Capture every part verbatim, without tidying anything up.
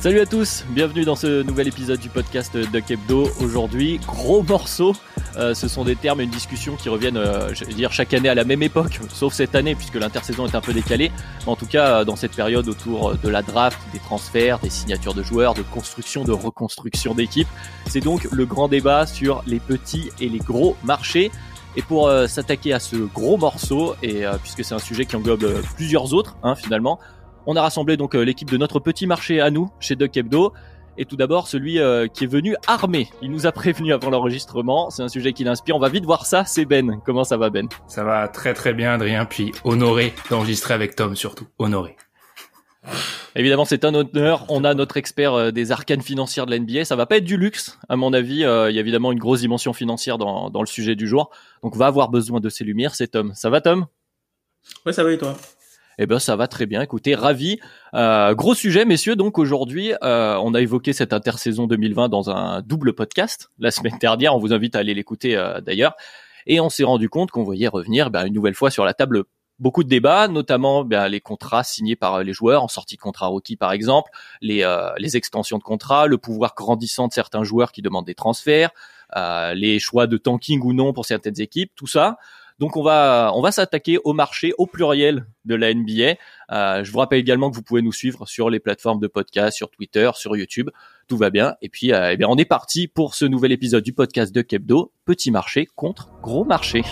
Salut à tous, bienvenue dans ce nouvel épisode du podcast Duck Hebdo. Aujourd'hui, gros morceau, euh, ce sont des termes et une discussion qui reviennent euh, je veux dire, chaque année à la même époque, sauf cette année puisque l'intersaison est un peu décalée. Mais en tout cas, dans cette période autour de la draft, des transferts, des signatures de joueurs, de construction, de reconstruction d'équipes, c'est donc le grand débat sur les petits et les gros marchés. Et pour euh, s'attaquer à ce gros morceau, et euh, puisque c'est un sujet qui englobe euh, plusieurs autres hein, finalement, on a rassemblé donc l'équipe de notre petit marché à nous, chez Duck Hebdo. Et tout d'abord, celui euh, qui est venu armé. Il nous a prévenu avant l'enregistrement. C'est un sujet qui l'inspire. On va vite voir ça. C'est Ben. Comment ça va, Ben? Ça va très très bien, Adrien. Puis honoré d'enregistrer avec Tom, surtout. Honoré. Évidemment, c'est un honneur. On a notre expert des arcanes financières de l'N B A. Ça va pas être du luxe, à mon avis. Euh, il y a évidemment une grosse dimension financière dans, dans le sujet du jour. Donc, on va avoir besoin de ses lumières. C'est Tom. Ça va, Tom? Ouais, ça va et toi? Eh ben ça va très bien, écoutez, ravi. Euh, gros sujet, messieurs, donc aujourd'hui, euh, on a évoqué cette intersaison deux mille vingt dans un double podcast la semaine dernière, on vous invite à aller l'écouter euh, d'ailleurs, et on s'est rendu compte qu'on voyait revenir ben, une nouvelle fois sur la table beaucoup de débats, notamment ben, les contrats signés par euh, les joueurs, en sortie de contrat rookie par exemple, les, euh, les extensions de contrat, le pouvoir grandissant de certains joueurs qui demandent des transferts, euh, les choix de tanking ou non pour certaines équipes, tout ça. Donc on va on va s'attaquer au marché au pluriel de la N B A. Euh, je vous rappelle également que vous pouvez nous suivre sur les plateformes de podcast, sur Twitter, sur YouTube. Tout va bien. Et puis euh, eh bien on est parti pour ce nouvel épisode du podcast de Hebdo. Petit marché contre gros marché.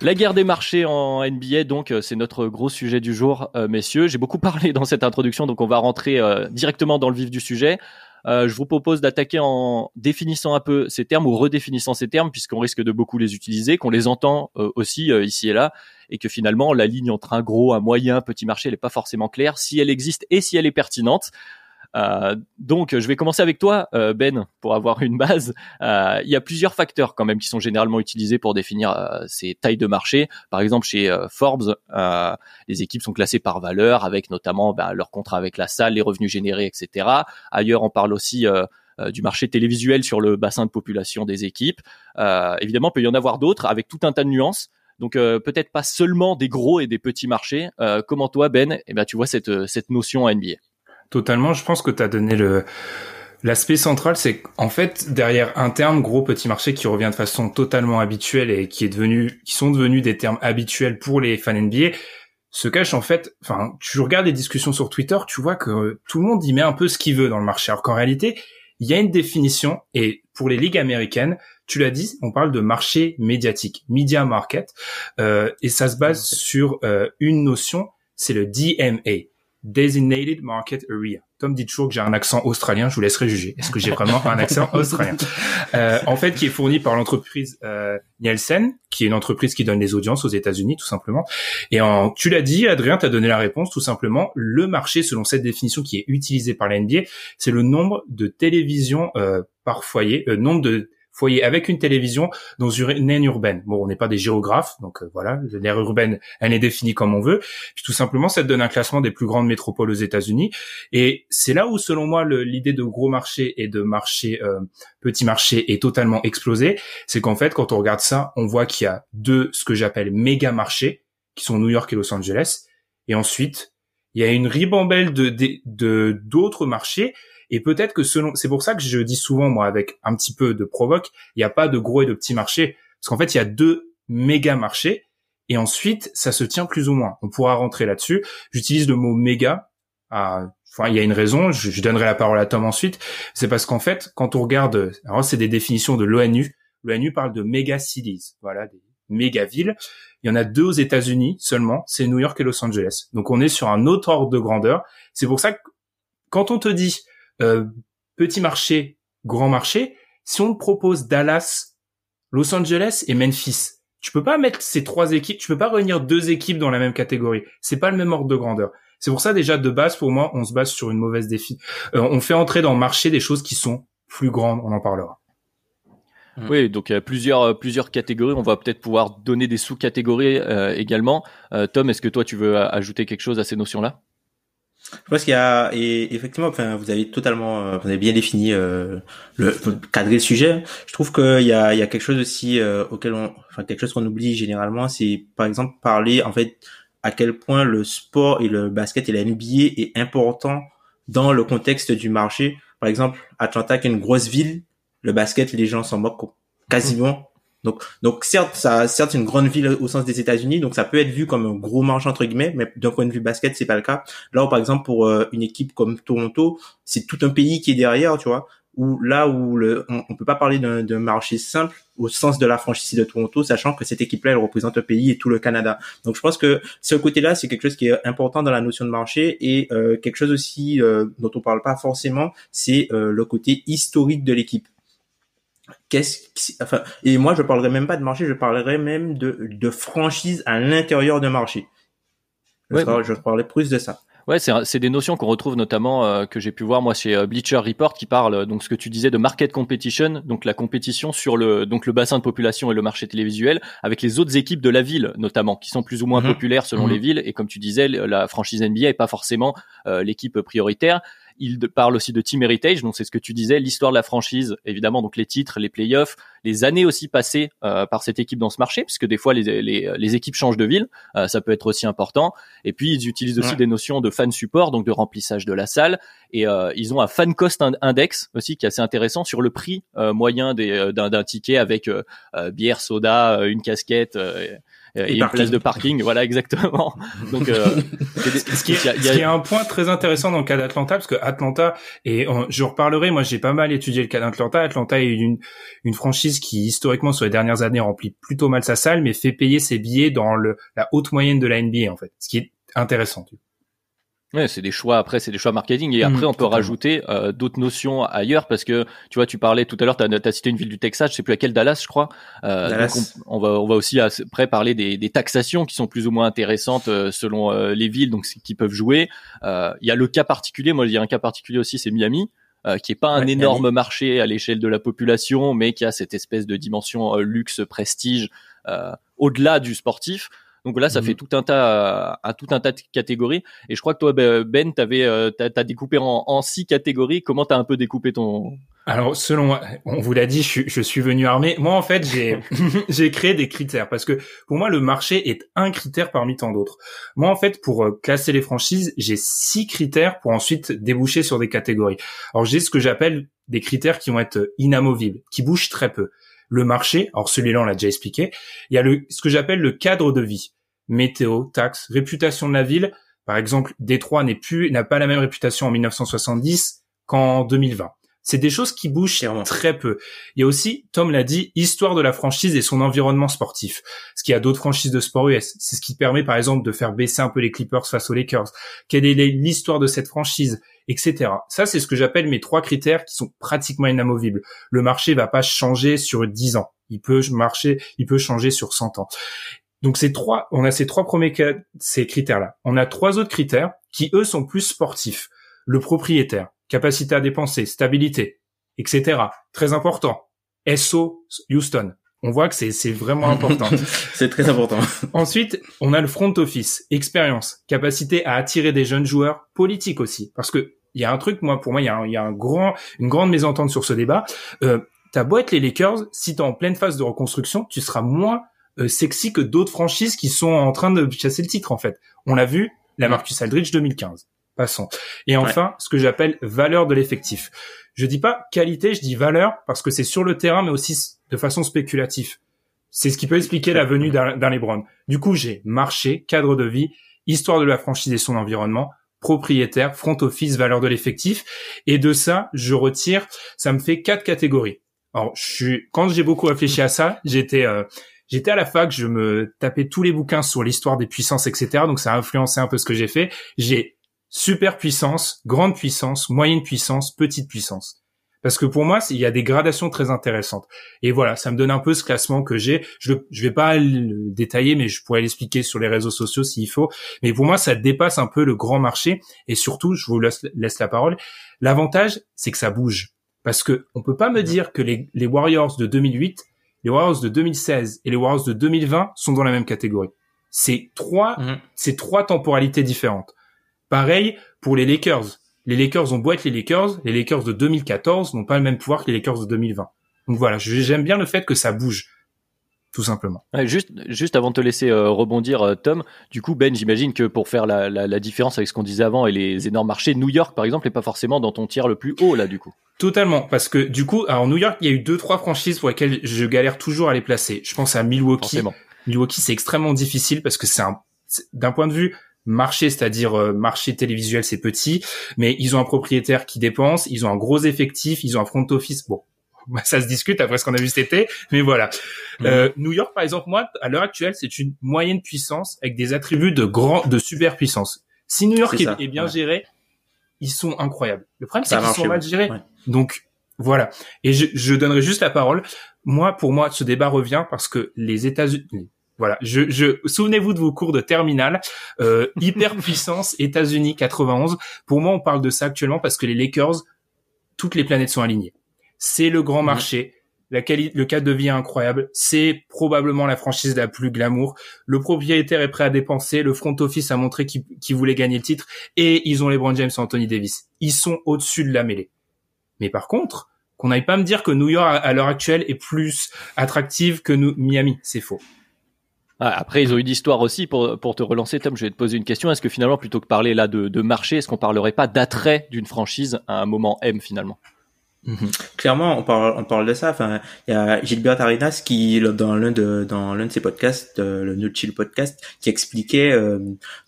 La guerre des marchés en N B A, donc c'est notre gros sujet du jour, euh, messieurs. J'ai beaucoup parlé dans cette introduction, donc on va rentrer euh, directement dans le vif du sujet. Euh, je vous propose d'attaquer en définissant un peu ces termes ou redéfinissant ces termes, puisqu'on risque de beaucoup les utiliser, qu'on les entend euh, aussi euh, ici et là, et que finalement la ligne entre un gros, un moyen, petit marché, elle n'est pas forcément claire, si elle existe et si elle est pertinente. Euh, donc je vais commencer avec toi euh, Ben pour avoir une base. Euh, il y a plusieurs facteurs quand même qui sont généralement utilisés pour définir euh, ces tailles de marché. Par exemple chez euh, Forbes, euh, les équipes sont classées par valeur avec notamment bah, leur contrat avec la salle, les revenus générés, et cetera. Ailleurs on parle aussi euh, euh, du marché télévisuel sur le bassin de population des équipes. Euh, évidemment il peut y en avoir d'autres avec tout un tas de nuances. Donc euh, peut-être pas seulement des gros et des petits marchés. Euh, comment toi Ben, eh ben tu vois cette cette notion à N B A? Totalement, je pense que tu as donné le l'aspect central, c'est qu'en fait derrière un terme gros petit marché qui revient de façon totalement habituelle et qui est devenu qui sont devenus des termes habituels pour les fans N B A se cache en fait, enfin tu regardes les discussions sur Twitter, tu vois que tout le monde y met un peu ce qu'il veut dans le marché alors qu'en réalité, il y a une définition et pour les ligues américaines, tu l'as dit, on parle de marché médiatique, media market euh, et ça se base sur euh, une notion, c'est le D M A. Designated Market Area. Tom dit toujours que j'ai un accent australien, je vous laisserai juger. Est-ce que j'ai vraiment un accent australien? Euh, en fait, qui est fourni par l'entreprise euh, Nielsen, qui est une entreprise qui donne les audiences aux États-Unis, tout simplement. Et en, tu l'as dit, Adrien, t'as donné la réponse, tout simplement. Le marché, selon cette définition qui est utilisée par la N B A, c'est le nombre de télévisions euh, par foyer, euh, nombre de foyer avec une télévision dans une aire urbaine. Bon, on n'est pas des géographes, donc euh, voilà, l'aire urbaine, elle est définie comme on veut. Puis tout simplement, ça te donne un classement des plus grandes métropoles aux États-Unis. Et c'est là où, selon moi, le, l'idée de gros marché et de marché euh, petit marché est totalement explosée. C'est qu'en fait, quand on regarde ça, on voit qu'il y a deux, ce que j'appelle méga marchés, qui sont New York et Los Angeles. Et ensuite, il y a une ribambelle de, de, de d'autres marchés. Et peut-être que selon, c'est pour ça que je dis souvent, moi, avec un petit peu de provoque, il n'y a pas de gros et de petits marchés. Parce qu'en fait, il y a deux méga marchés. Et ensuite, ça se tient plus ou moins. On pourra rentrer là-dessus. J'utilise le mot méga. À, enfin, il y a une raison, je, je donnerai la parole à Tom ensuite, c'est parce qu'en fait, quand on regarde, alors c'est des définitions de l'ONU, l'ONU parle de méga cities, voilà, des méga villes, il y en a deux aux États-Unis seulement, c'est New York et Los Angeles, donc on est sur un autre ordre de grandeur, c'est pour ça que quand on te dit euh, petit marché, grand marché, si on te propose Dallas, Los Angeles et Memphis, tu peux pas mettre ces trois équipes, tu peux pas réunir deux équipes dans la même catégorie. C'est pas le même ordre de grandeur. C'est pour ça, déjà, de base, pour moi, on se base sur une mauvaise défi. Euh, on fait entrer dans le marché des choses qui sont plus grandes, on en parlera. Oui, donc il y a plusieurs, plusieurs catégories. On va peut-être pouvoir donner des sous-catégories euh, également. Euh, Tom, est-ce que toi, tu veux ajouter quelque chose à ces notions-là ? Je pense qu'il y a, et effectivement, enfin, vous avez totalement, vous avez bien défini euh, le, cadré le sujet. Je trouve qu'il y a, il y a quelque chose aussi euh, auquel on, enfin, quelque chose qu'on oublie généralement, c'est par exemple parler en fait à quel point le sport et le basket et la N B A est important dans le contexte du marché. Par exemple, Atlanta, qui est une grosse ville, le basket, les gens s'en moquent quasiment. Donc, donc certes, ça, certes, une grande ville au sens des États-Unis, donc ça peut être vu comme un gros marché entre guillemets, mais d'un point de vue basket, c'est pas le cas. Là, où, par exemple, pour euh, une équipe comme Toronto, c'est tout un pays qui est derrière, tu vois. Où là où le, on, on peut pas parler d'un, d'un marché simple au sens de la franchise de Toronto, sachant que cette équipe-là, elle représente un pays et tout le Canada. Donc, je pense que ce côté-là, c'est quelque chose qui est important dans la notion de marché et euh, quelque chose aussi euh, dont on parle pas forcément, c'est euh, le côté historique de l'équipe. Qu'est-ce enfin et moi je parlerai même pas de marché, je parlerai même de de franchise à l'intérieur d'un marché. Je, ouais, parlerai, bon. je parlerai plus de ça. Ouais, c'est c'est des notions qu'on retrouve notamment euh, que j'ai pu voir moi chez Bleacher Report qui parle donc ce que tu disais de market competition, donc la compétition sur le donc le bassin de population et le marché télévisuel avec les autres équipes de la ville notamment qui sont plus ou moins mmh. populaires selon mmh. les villes et comme tu disais la franchise N B A est pas forcément euh, l'équipe prioritaire. Il parle aussi de Team Heritage, donc c'est ce que tu disais, l'histoire de la franchise, évidemment, donc les titres, les playoffs, les années aussi passées euh, par cette équipe dans ce marché, puisque des fois les, les, les équipes changent de ville, euh, ça peut être aussi important. Et puis ils utilisent aussi ouais. des notions de fan support, donc de remplissage de la salle, et euh, ils ont un fan cost index aussi qui est assez intéressant sur le prix euh, moyen des, d'un, d'un ticket avec euh, euh, bière, soda, une casquette. Euh, et, Et, et une place de parking, voilà exactement. Donc, euh, ce qui est un point très intéressant dans le cas d'Atlanta, parce que Atlanta et je reparlerai. Moi, j'ai pas mal étudié le cas d'Atlanta. Atlanta est une une franchise qui historiquement sur les dernières années remplit plutôt mal sa salle, mais fait payer ses billets dans le la haute moyenne de la N B A en fait, ce qui est intéressant. Tu vois. Ouais, c'est des choix. Après, c'est des choix marketing. Et après, mmh, on peut rajouter euh, d'autres notions ailleurs parce que tu vois, tu parlais tout à l'heure, t'as, t'as cité une ville du Texas. Je sais plus laquelle, Dallas, je crois. Euh, Dallas. Donc on, on va, on va aussi après parler des, des taxations qui sont plus ou moins intéressantes euh, selon euh, les villes, donc qui peuvent jouer. Il euh, y a le cas particulier. Moi, il y a un cas particulier aussi, c'est Miami. Euh, qui est pas un ouais, énorme Miami. Marché à l'échelle de la population, mais qui a cette espèce de dimension euh, luxe, prestige, euh, au-delà du sportif. Donc là, ça mmh. fait tout un tas, un, tout un tas de catégories. Et je crois que toi, Ben, t'avais, t'as, t'as découpé en, en six catégories. Comment t'as un peu découpé ton... Alors, selon moi, on vous l'a dit, je, je suis venu armé. Moi, en fait, j'ai, j'ai créé des critères parce que pour moi, le marché est un critère parmi tant d'autres. Moi, en fait, pour classer les franchises, j'ai six critères pour ensuite déboucher sur des catégories. Alors, j'ai ce que j'appelle des critères qui vont être inamovibles, qui bougent très peu. Le marché, alors celui-là on l'a déjà expliqué, il y a le ce que j'appelle le cadre de vie, météo, taxes, réputation de la ville. Par exemple, Détroit n'est plus n'a pas la même réputation en dix-neuf cent soixante-dix qu'en deux mille vingt. C'est des choses qui bougent très peu. Il y a aussi, Tom l'a dit, histoire de la franchise et son environnement sportif. Ce qu'il y a d'autres franchises de sport U S, c'est ce qui permet par exemple de faire baisser un peu les Clippers face aux Lakers. Quelle est l'histoire de cette franchise, et cetera. Ça, c'est ce que j'appelle mes trois critères qui sont pratiquement inamovibles. Le marché va pas changer sur dix ans. Il peut marcher, il peut changer sur cent ans. Donc ces trois, on a ces trois premiers ces critères-là. On a trois autres critères qui eux sont plus sportifs. Le propriétaire, capacité à dépenser, stabilité, et cetera. Très important. S O Houston. On voit que c'est c'est vraiment important. C'est très important. Ensuite, on a le front office, expérience, capacité à attirer des jeunes joueurs, politique aussi, parce que il y a un truc, moi, pour moi, il y a, un, y a un grand, une grande mésentente sur ce débat. Euh, t'as beau être les Lakers, si t'es en pleine phase de reconstruction, tu seras moins euh, sexy que d'autres franchises qui sont en train de chasser le titre, en fait. On l'a vu, la Marcus Aldridge deux mille quinze. Passons. Et enfin, ouais. ce que j'appelle valeur de l'effectif. Je dis pas qualité, je dis valeur, parce que c'est sur le terrain, mais aussi de façon spéculative. C'est ce qui peut expliquer la venue d'un, d'un LeBron. Du coup, j'ai marché, cadre de vie, histoire de la franchise et son environnement, propriétaire, front office, valeur de l'effectif. Et de ça, je retire, ça me fait quatre catégories. Alors, je suis, quand j'ai beaucoup réfléchi à ça, j'étais, euh, j'étais à la fac, je me tapais tous les bouquins sur l'histoire des puissances, et cetera. Donc, ça a influencé un peu ce que j'ai fait. J'ai super puissance, grande puissance, moyenne puissance, petite puissance. Parce que pour moi, il y a des gradations très intéressantes. Et voilà, ça me donne un peu ce classement que j'ai. Je le, je vais pas le détailler, mais je pourrais l'expliquer sur les réseaux sociaux s'il faut. Mais pour moi, ça dépasse un peu le grand marché. Et surtout, je vous laisse, laisse la parole. L'avantage, c'est que ça bouge. Parce que on peut pas me dire que les, les Warriors de deux mille huit, les Warriors de deux mille seize et les Warriors de deux mille vingt sont dans la même catégorie. C'est trois, mmh. c'est trois temporalités différentes. Pareil pour les Lakers. Les Lakers ont beau être les Lakers, les Lakers de deux mille quatorze n'ont pas le même pouvoir que les Lakers de deux mille vingt. Donc voilà, j'aime bien le fait que ça bouge, tout simplement. Ouais, juste, juste avant de te laisser euh, rebondir, euh, Tom, du coup, Ben, j'imagine que pour faire la, la, la différence avec ce qu'on disait avant et les énormes marchés, New York, par exemple, n'est pas forcément dans ton tiers le plus haut, là, du coup. Totalement, parce que du coup, alors New York, il y a eu deux, trois franchises pour lesquelles je galère toujours à les placer. Je pense à Milwaukee. Forcément. Milwaukee, c'est extrêmement difficile parce que c'est un, c'est, d'un point de vue... marché, c'est-à-dire euh, marché télévisuel, c'est petit, mais ils ont un propriétaire qui dépense, ils ont un gros effectif, ils ont un front office. Bon, bah, ça se discute après ce qu'on a vu cet été, mais voilà. Mmh. Euh, New York, par exemple, moi, à l'heure actuelle, c'est une moyenne puissance avec des attributs de grand, de super puissance. Si New York est, ça, est bien ouais. géré, ils sont incroyables. Le problème, c'est ça qu'ils sont mal gérés. Ouais. Donc, voilà. Et je, je donnerai juste la parole. Moi, pour moi, ce débat revient parce que les États-Unis... Voilà, je, je souvenez-vous de vos cours de terminale, euh, hyperpuissance, États-Unis quatre-vingt-onze. Pour moi, on parle de ça actuellement parce que les Lakers, toutes les planètes sont alignées. C'est le grand marché, la quali- le cas de vie est incroyable. C'est probablement la franchise la plus glamour. Le propriétaire est prêt à dépenser. Le front office a montré qu'il, qu'il voulait gagner le titre et ils ont LeBron James et Anthony Davis. Ils sont au-dessus de la mêlée. Mais par contre, qu'on n'aille pas me dire que New York à l'heure actuelle est plus attractive que nous, Miami, c'est faux. Ah, après, ils ont une histoire aussi pour, pour te relancer. Tom, je vais te poser une question. Est-ce que finalement, plutôt que parler là de, de marché, est-ce qu'on parlerait pas d'attrait d'une franchise à un moment M finalement? Mm-hmm. Clairement, on parle, on parle de ça. Enfin, il y a Gilbert Arenas qui, dans l'un de, dans l'un de ses podcasts, euh, le No Chill podcast, qui expliquait euh,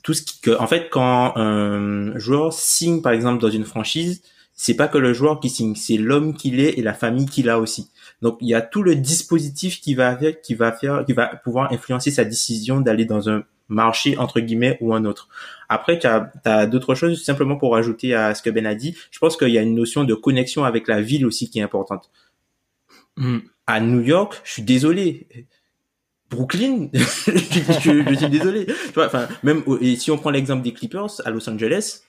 tout ce qui, que, en fait, quand un joueur signe, par exemple, dans une franchise, c'est pas que le joueur qui signe, c'est l'homme qu'il est et la famille qu'il a aussi. Donc il y a tout le dispositif qui va avec, qui va faire, qui va pouvoir influencer sa décision d'aller dans un marché entre guillemets ou un autre. Après, tu as d'autres choses simplement pour ajouter à ce que Ben a dit. Je pense qu'il y a une notion de connexion avec la ville aussi qui est importante. Mm. À New York, je suis désolé. Brooklyn, je, je, je suis désolé. Tu vois, enfin même et si on prend l'exemple des Clippers à Los Angeles.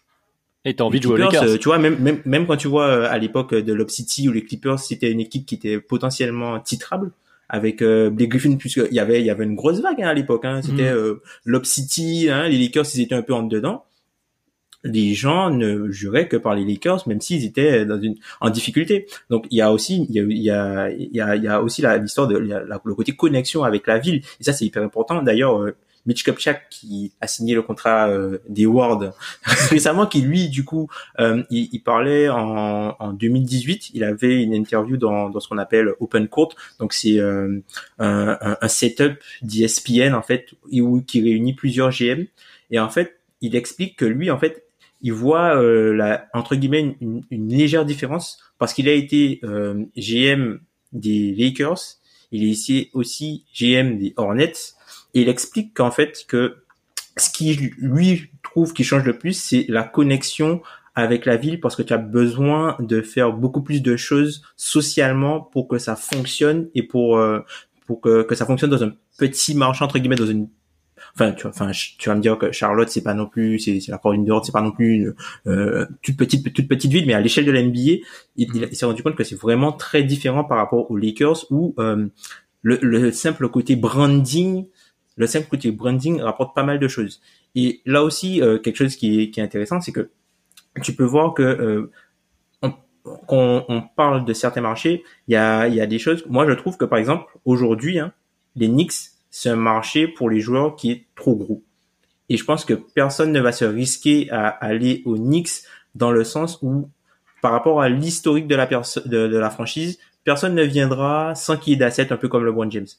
Et t'as envie de jouer aux Lakers. Tu vois, même, même, même quand tu vois à l'époque de Lob City où les Clippers, c'était une équipe qui était potentiellement titrable avec euh, Blake Griffin, puisqu'il y avait, il y avait une grosse vague hein, à l'époque. Hein. C'était mm. euh, Lob City, hein, les Lakers, ils étaient un peu en dedans. Les gens ne juraient que par les Lakers, même s'ils étaient dans une en difficulté. Donc il y a aussi, il y a, il y a, il y a, il y a aussi la, l'histoire de la, la, le côté connexion avec la ville. Et ça, c'est hyper important. D'ailleurs. Euh, Mitch Kupchak qui a signé le contrat euh, des Wards récemment, qui lui du coup euh, il, il parlait en, en deux mille dix-huit, il avait une interview dans, dans ce qu'on appelle Open Court, donc c'est euh, un, un, un setup d'E S P N en fait où, qui réunit plusieurs G M et en fait il explique que lui en fait il voit euh, la, entre guillemets une, une légère différence parce qu'il a été euh, G M des Lakers, il est aussi G M des Hornets. Et il explique qu'en fait, que ce qui lui trouve qui change le plus, c'est la connexion avec la ville parce que tu as besoin de faire beaucoup plus de choses socialement pour que ça fonctionne et pour euh, pour que, que ça fonctionne dans un petit marché entre guillemets, dans une enfin tu vois, enfin tu vas me dire que Charlotte c'est pas non plus c'est, c'est la Caroline du Nord, c'est pas non plus une euh, toute petite toute petite ville, mais à l'échelle de la N B A, il, il, il s'est rendu compte que c'est vraiment très différent par rapport aux Lakers où euh, le, le simple côté branding Le simple côté branding rapporte pas mal de choses. Et là aussi, euh, quelque chose qui est, qui est intéressant, c'est que tu peux voir que euh, on, quand on parle de certains marchés, il y a, y a des choses... Moi, je trouve que, par exemple, aujourd'hui, hein, les Knicks, c'est un marché pour les joueurs qui est trop gros. Et je pense que personne ne va se risquer à aller aux Knicks dans le sens où, par rapport à l'historique de la, perso- de, de la franchise, personne ne viendra sans qu'il y ait d'assets, un peu comme LeBron James.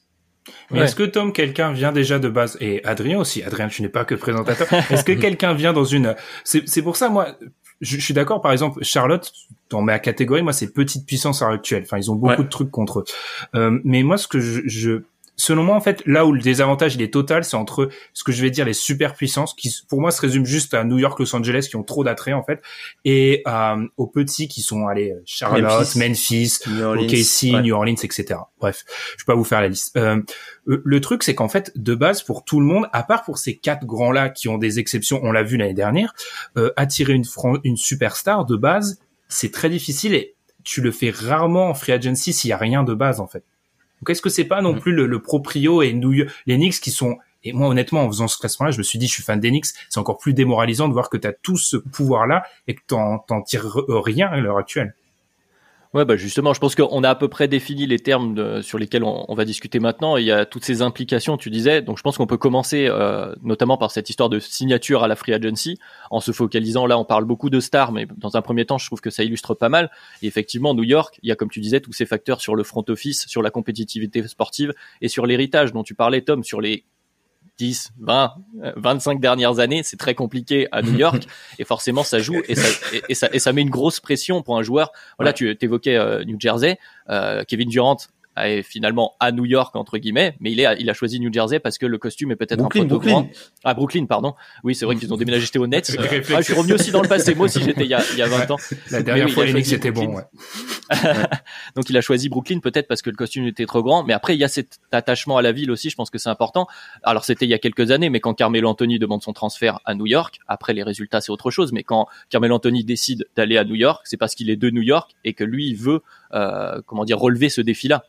Mais ouais. Est-ce que Tom, quelqu'un vient déjà de base, et Adrien aussi, Adrien, tu n'es pas que présentateur, est-ce que quelqu'un vient dans une... C'est, c'est pour ça, moi, je, je suis d'accord, par exemple, Charlotte, dans ma catégorie, moi, c'est petite puissance à l'heure actuelle, enfin, ils ont beaucoup ouais. de trucs contre eux. Euh, mais moi, ce que je, je... selon moi, en fait, là où le désavantage, il est total, c'est entre ce que je vais dire les superpuissances, qui, pour moi, se résument juste à New York, Los Angeles, qui ont trop d'attrait, en fait, et euh, aux petits qui sont, allez, Charlotte, Memphis, O K C, New Orleans, et cetera. Bref, je peux pas vous faire la liste. Euh, le truc, c'est qu'en fait, de base, pour tout le monde, à part pour ces quatre grands-là qui ont des exceptions, on l'a vu l'année dernière, euh, attirer une, fran- une superstar, de base, c'est très difficile, et tu le fais rarement en free agency s'il y a rien de base, en fait. Donc, est-ce que c'est pas non plus le, le proprio et New York, les Knicks qui sont, et moi, honnêtement, en faisant ce classement-là, je me suis dit, je suis fan des Knicks, c'est encore plus démoralisant de voir que t'as tout ce pouvoir-là et que t'en, t'en tires rien à l'heure actuelle. Ouais, bah, justement, je pense qu'on a à peu près défini les termes de, sur lesquels on, on va discuter maintenant. Il y a toutes ces implications, tu disais. Donc, je pense qu'on peut commencer, euh, notamment par cette histoire de signature à la free agency, en se focalisant. Là, on parle beaucoup de stars, mais dans un premier temps, je trouve que ça illustre pas mal. Et effectivement, New York, il y a, comme tu disais, tous ces facteurs sur le front office, sur la compétitivité sportive et sur l'héritage dont tu parlais, Tom, sur les dix, vingt, vingt-cinq dernières années, c'est très compliqué à New York et forcément ça joue et ça, et, et, ça, et ça met une grosse pression pour un joueur. Voilà, ouais. Tu t'évoquais euh, New Jersey, euh, Kevin Durant est finalement à New York entre guillemets, mais il est à, il a choisi New Jersey parce que le costume est peut-être Brooklyn, un peu trop grand. Ah Brooklyn, pardon. Oui, c'est vrai qu'ils ont déménagé, j'étais au Nets. Euh, ah, je suis revenu aussi dans le passé, moi aussi j'étais il y a, il y a vingt ans. La dernière oui, fois les Knicks c'était bon, ouais. Donc il a choisi Brooklyn peut-être parce que le costume était trop grand, mais après il y a cet attachement à la ville aussi, je pense que c'est important. Alors c'était il y a quelques années, mais quand Carmelo Anthony demande son transfert à New York, après les résultats c'est autre chose, mais quand Carmelo Anthony décide d'aller à New York, c'est parce qu'il est de New York et que lui il veut euh, comment dire relever ce défi-là.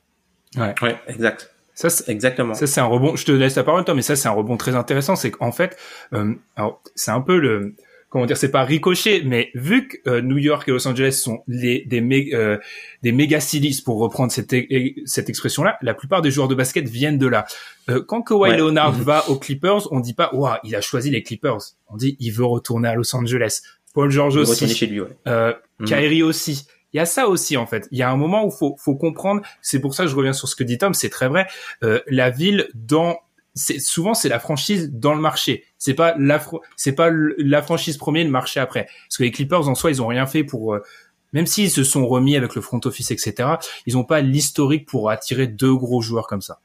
Ouais, ouais, exact. Ça, c'est, exactement. Ça c'est un rebond. Je te laisse la parole, Tom, mais ça c'est un rebond très intéressant, c'est qu'en fait, euh, alors c'est un peu le comment dire, c'est pas ricoché, mais vu que euh, New York et Los Angeles sont les, des, mé- euh, des méga-cities, pour reprendre cette, e- cette expression-là, la plupart des joueurs de basket viennent de là. Euh, quand Kawhi ouais. Leonard va aux Clippers, on dit pas « Waouh, il a choisi les Clippers ». On dit « Il veut retourner à Los Angeles ». Paul George aussi, chez lui, ouais. euh, mmh. Kyrie aussi. Il y a ça aussi, en fait. Il y a un moment où faut, faut comprendre. C'est pour ça que je reviens sur ce que dit Tom, c'est très vrai. Euh, la ville dans... C'est, souvent, c'est la franchise dans le marché. C'est pas la, c'est pas la franchise premier, le marché après. Parce que les Clippers, en soi, ils ont rien fait pour, euh, même s'ils se sont remis avec le front office, et cetera, ils ont pas l'historique pour attirer deux gros joueurs comme ça.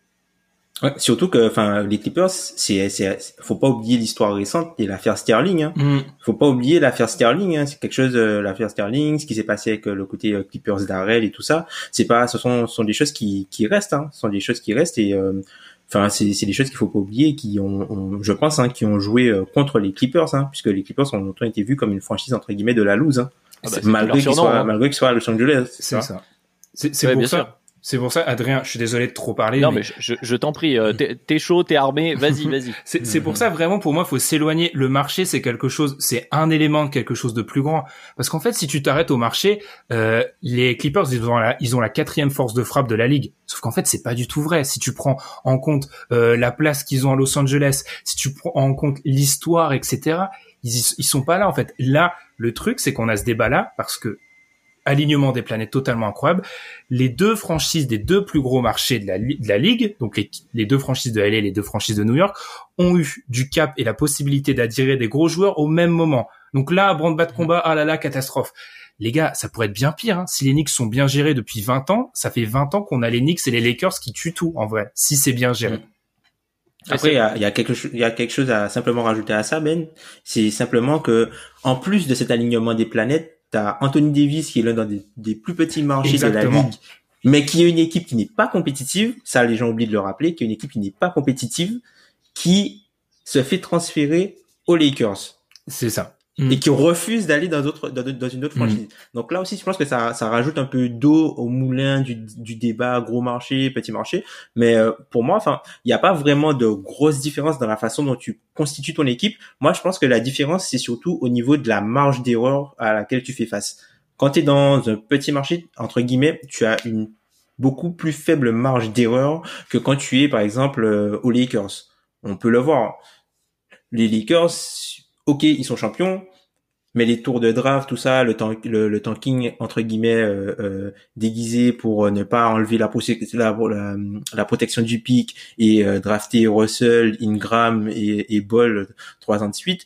Ouais, surtout que, enfin, les Clippers, c'est, c'est, faut pas oublier l'histoire récente et l'affaire Sterling, hein. Mm. Faut pas oublier l'affaire Sterling, hein. C'est quelque chose, euh, l'affaire Sterling, ce qui s'est passé avec euh, le côté euh, Clippers d'Arrel et tout ça. C'est pas, ce sont, sont des choses qui, qui restent, hein. Ce sont des choses qui restent et, euh, enfin, c'est, c'est des choses qu'il faut pas oublier, qui ont, ont je pense, hein, qui ont joué euh, contre les Clippers, hein, puisque les Clippers ont longtemps été vus comme une franchise entre guillemets de la loose, hein. Ah bah, malgré qu'ils soient, hein. malgré qu'ils soient à Los Angeles. C'est, c'est ça. C'est, c'est ouais, pour ça. Sûr. C'est pour ça, Adrien, je suis désolé de trop parler. Non, mais, mais je, je t'en prie, euh, t'es, t'es chaud, t'es armé, vas-y, vas-y. c'est, c'est pour ça, vraiment, pour moi, faut s'éloigner. Le marché, c'est quelque chose, c'est un élément de quelque chose de plus grand. Parce qu'en fait, si tu t'arrêtes au marché, euh, les Clippers, ils ont la, ils ont la quatrième force de frappe de la ligue. Sauf qu'en fait, c'est pas du tout vrai. Si tu prends en compte euh, la place qu'ils ont à Los Angeles, si tu prends en compte l'histoire, et cetera, ils, ils sont pas là, en fait. Là, le truc, c'est qu'on a ce débat-là parce que alignement des planètes totalement incroyable. Les deux franchises des deux plus gros marchés de la, de la ligue, donc les, les deux franchises de L A et les deux franchises de New York, ont eu du cap et la possibilité d'attirer des gros joueurs au même moment. Donc là, branle-bas de combat, ah là là, catastrophe. Les gars, ça pourrait être bien pire, hein. Si les Knicks sont bien gérés depuis vingt ans, ça fait vingt ans qu'on a les Knicks et les Lakers qui tuent tout, en vrai, si c'est bien géré. Mmh. Après, il y a, y a quelque chose, il y a quelque chose à simplement rajouter à ça, Ben. C'est simplement que, en plus de cet alignement des planètes, t'as Anthony Davis qui est l'un des, des plus petits marchés Exactement. de la ligue, mais qui est une équipe qui n'est pas compétitive. Ça, les gens oublient de le rappeler, qui est une équipe qui n'est pas compétitive, qui se fait transférer aux Lakers. C'est ça. Mmh. Et qui refuse d'aller dans d'autres, dans, dans une autre franchise. Mmh. Donc là aussi, je pense que ça, ça rajoute un peu d'eau au moulin du, du débat gros marché, petit marché. Mais euh, pour moi, enfin, il n'y a pas vraiment de grosse différence dans la façon dont tu constitues ton équipe. Moi, je pense que la différence, c'est surtout au niveau de la marge d'erreur à laquelle tu fais face. Quand tu es dans un petit marché, entre guillemets, tu as une beaucoup plus faible marge d'erreur que quand tu es, par exemple, euh, aux Lakers. On peut le voir. Les Lakers, ok, ils sont champions, mais les tours de draft, tout ça, le, tank, le, le tanking entre guillemets euh, euh, déguisé pour ne pas enlever la, la, la, la protection du pick et euh, drafter Russell, Ingram et, et Ball trois ans de suite,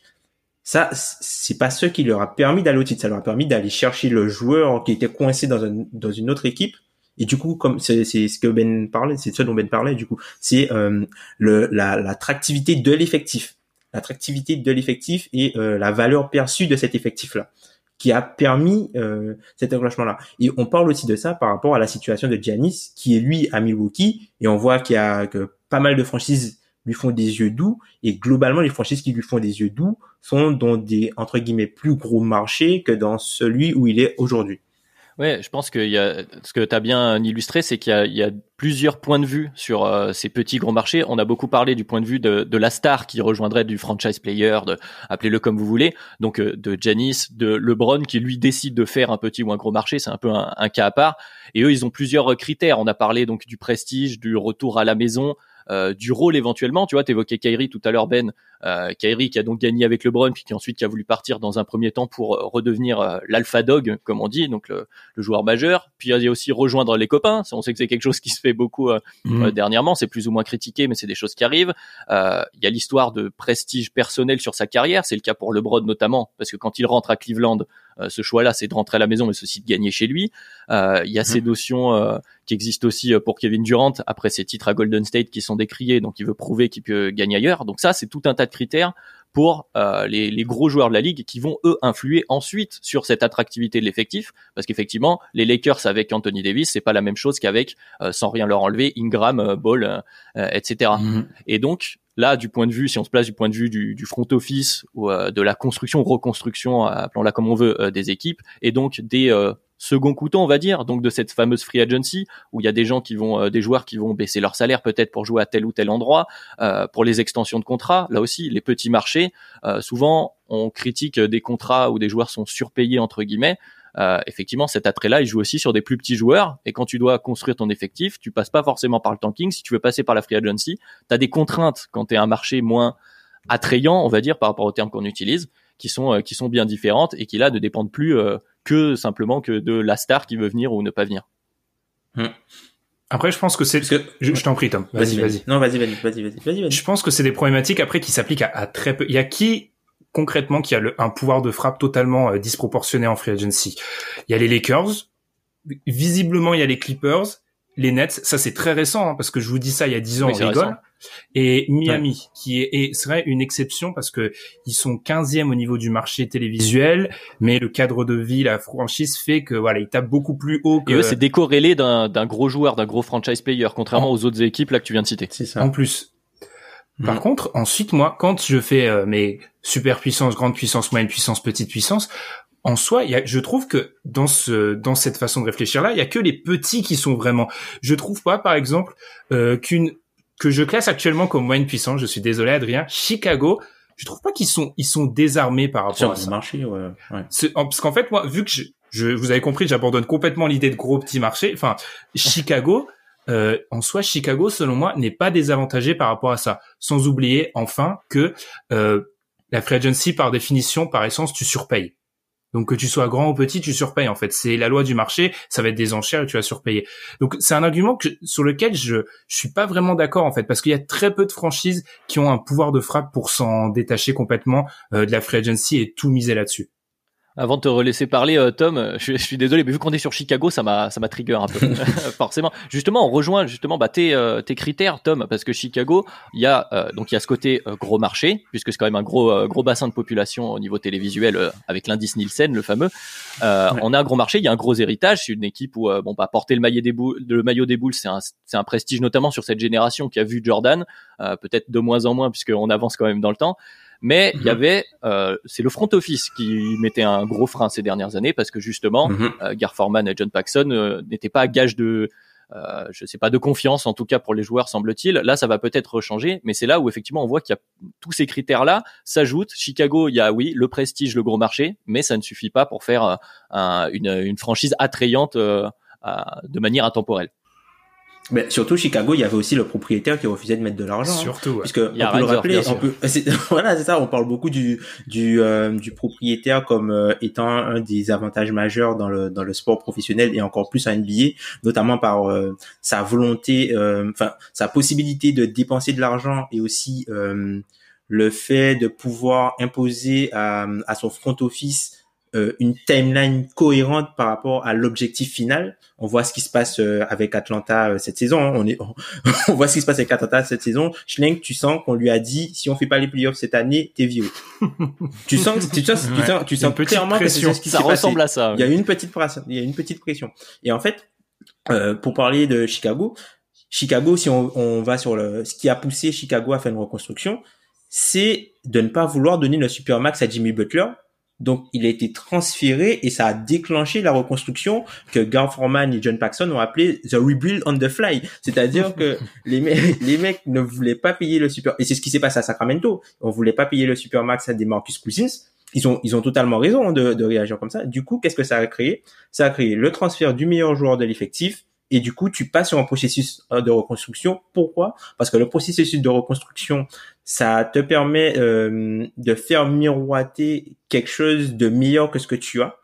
ça c'est pas ce qui leur a permis d'aller au titre. Ça leur a permis d'aller chercher le joueur qui était coincé dans, un, dans une autre équipe. Et du coup, comme c'est, c'est ce que Ben parlait, c'est ce dont Ben parlait. Du coup, c'est euh, le, la, l'attractivité de l'effectif. l'attractivité de l'effectif et euh, la valeur perçue de cet effectif-là, qui a permis euh, cet enclenchement-là. Et on parle aussi de ça par rapport à la situation de Giannis, qui est lui à Milwaukee, et on voit qu'il y a que pas mal de franchises lui font des yeux doux, et globalement, les franchises qui lui font des yeux doux sont dans des, entre guillemets, plus gros marchés que dans celui où il est aujourd'hui. Ouais, je pense que il y a, ce que tu as bien illustré, c'est qu'il y a, il y a plusieurs points de vue sur euh, ces petits gros marchés. On a beaucoup parlé du point de vue de, de la star qui rejoindrait du franchise player, de, appelez-le comme vous voulez, donc euh, de Giannis, de LeBron qui lui décide de faire un petit ou un gros marché, c'est un peu un, un cas à part. Et eux, ils ont plusieurs critères. On a parlé donc du prestige, du retour à la maison, euh, du rôle éventuellement. Tu vois, t'évoquais Kyrie tout à l'heure, Ben, euh, Kyrie qui a donc gagné avec LeBron, puis qui ensuite qui a voulu partir dans un premier temps pour redevenir euh, l'alpha dog, comme on dit, donc le, le joueur majeur. Puis il y a aussi rejoindre les copains. On sait que c'est quelque chose qui se fait beaucoup euh, mmh. euh, dernièrement. C'est plus ou moins critiqué, mais c'est des choses qui arrivent. Euh, il y a l'histoire de prestige personnel sur sa carrière. C'est le cas pour LeBron notamment, parce que quand il rentre à Cleveland, euh, ce choix-là, c'est de rentrer à la maison, mais ceci de gagner chez lui. Euh, il y a mmh. ces notions euh, qui existent aussi pour Kevin Durant après ses titres à Golden State qui sont décriés, donc il veut prouver qu'il peut gagner ailleurs. Donc ça, c'est tout un tas de critères pour euh, les, les gros joueurs de la ligue qui vont, eux, influer ensuite sur cette attractivité de l'effectif, parce qu'effectivement, les Lakers avec Anthony Davis, c'est pas la même chose qu'avec, euh, sans rien leur enlever, Ingram, euh, Ball, euh, euh, et cetera. Mm-hmm. Et donc, là, du point de vue, si on se place du point de vue du, du front office ou euh, de la construction, reconstruction, appelons-la comme on veut, euh, des équipes, et donc des... Euh, second couteau, on va dire, donc de cette fameuse free agency où il y a des gens qui vont, euh, des joueurs qui vont baisser leur salaire peut-être pour jouer à tel ou tel endroit, euh, pour les extensions de contrats. Là aussi, les petits marchés, euh, souvent on critique des contrats où des joueurs sont surpayés entre guillemets. Euh, effectivement, cet attrait-là, il joue aussi sur des plus petits joueurs. Et quand tu dois construire ton effectif, tu passes pas forcément par le tanking. Si tu veux passer par la free agency, t'as des contraintes quand t'es un marché moins attrayant, on va dire, par rapport aux termes qu'on utilise, qui sont euh, qui sont bien différentes et qui là ne dépendent plus. Euh, que simplement que de la star qui veut venir ou ne pas venir. Après, je pense que c'est... Que... Je, je t'en prie, Tom. Vas-y, vas-y. vas-y. Non, vas-y, vas-y, vas-y, vas-y, vas-y. Je pense que c'est des problématiques, après, qui s'appliquent à, à très peu... Il y a qui, concrètement, qui a le, un pouvoir de frappe totalement euh, disproportionné en free agency? Il y a les Lakers. Visiblement, il y a les Clippers. Les Nets, ça, c'est très récent, hein, parce que je vous dis ça, il y a dix ans, oui, on rigole. Récent. Et Miami, ouais. qui est, est serait une exception parce que ils sont quinzième au niveau du marché télévisuel, mais le cadre de vie, la franchise fait que voilà, ils tapent beaucoup plus haut que... Et eux, c'est décorrélé d'un, d'un gros joueur, d'un gros franchise player, contrairement en... aux autres équipes là que tu viens de citer. C'est ça. En plus. Mmh. Par contre, ensuite, moi, quand je fais euh, mes super puissances, grande puissance, moyenne puissance, petite puissance, en soi, y a, je trouve que dans ce, dans cette façon de réfléchir là, il y a que les petits qui sont vraiment... Je trouve pas, par exemple, euh, qu'une que je classe actuellement comme moyenne puissance, je suis désolé Adrien, Chicago, je trouve pas qu'ils sont ils sont désarmés par rapport Sur à ça. Marché, ouais, ouais. C'est, parce qu'en fait moi, vu que je, je vous avez compris, j'abandonne complètement l'idée de gros petits marchés. Enfin, Chicago, euh, en soi, Chicago selon moi n'est pas désavantagé par rapport à ça. Sans oublier enfin que euh, la free agency par définition, par essence, tu surpayes. Donc que tu sois grand ou petit, tu surpayes en fait. C'est la loi du marché, ça va être des enchères et tu vas surpayer. Donc c'est un argument que, sur lequel je je suis pas vraiment d'accord en fait, parce qu'il y a très peu de franchises qui ont un pouvoir de frappe pour s'en détacher complètement euh, de la free agency et tout miser là-dessus. Avant de te relaisser parler, euh, Tom, je, je suis désolé, mais vu qu'on est sur Chicago, ça m'a ça m'a trigger un peu, forcément. Justement, on rejoint justement bah, tes euh, tes critères, Tom, parce que Chicago, il y a euh, donc il y a ce côté euh, gros marché, puisque c'est quand même un gros euh, gros bassin de population au niveau télévisuel euh, avec l'indice Nielsen, le fameux. Euh, ouais. On a un gros marché, il y a un gros héritage, c'est une équipe où euh, bon bah porter le maillot des boules, le maillot des boules, c'est un c'est un prestige notamment sur cette génération qui a vu Jordan, euh, peut-être de moins en moins puisqu'on avance quand même dans le temps. Mais il mm-hmm. y avait, euh, c'est le front office qui mettait un gros frein ces dernières années parce que justement, mm-hmm. euh, Gar Forman et John Paxson euh, n'étaient pas gage de, euh, je sais pas, de confiance en tout cas pour les joueurs semble-t-il. Là, ça va peut-être changer, mais c'est là où effectivement on voit qu'il y a tous ces critères-là s'ajoutent. Chicago, il y a oui le prestige, le gros marché, mais ça ne suffit pas pour faire euh, un, une, une franchise attrayante euh, à, de manière intemporelle. Mais surtout Chicago, il y avait aussi le propriétaire qui refusait de mettre de l'argent. Surtout, ouais. Puisque on peut le rappeler, on peut, c'est, voilà, c'est ça. On parle beaucoup du du euh, du propriétaire comme euh, étant un des avantages majeurs dans le dans le sport professionnel et encore plus en N B A, notamment par euh, sa volonté, enfin euh, sa possibilité de dépenser de l'argent et aussi euh, le fait de pouvoir imposer à à son front office Euh, une timeline cohérente par rapport à l'objectif final. On voit ce qui se passe euh, avec Atlanta euh, cette saison. Hein. On est, on, on voit ce qui se passe avec Atlanta cette saison. Schlenk, tu sens qu'on lui a dit si on fait pas les playoffs cette année, t'es vieux. tu sens, tu sens, ouais. tu sens, tu sens clairement pression. Que c'est ce qui ça s'est ressemble passé. À ça. Ouais. Il y a une petite pression. Il y a une petite pression. Et en fait, euh, pour parler de Chicago, Chicago, si on, on va sur le, ce qui a poussé Chicago à faire une reconstruction, c'est de ne pas vouloir donner le supermax à Jimmy Butler. Donc, il a été transféré et ça a déclenché la reconstruction que Gar Forman et John Paxson ont appelé The Rebuild on the Fly. C'est-à-dire que les, mecs, les mecs ne voulaient pas payer le super... Et c'est ce qui s'est passé à Sacramento. On voulait pas payer le supermax à DeMarcus Cousins. Ils ont, ils ont totalement raison de, de réagir comme ça. Du coup, qu'est-ce que ça a créé? Ça a créé le transfert du meilleur joueur de l'effectif. Et du coup, tu passes sur un processus de reconstruction. Pourquoi? Parce que le processus de reconstruction, ça te permet euh, de faire miroiter quelque chose de meilleur que ce que tu as.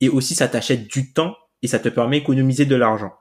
Et aussi, ça t'achète du temps et ça te permet d'économiser de l'argent.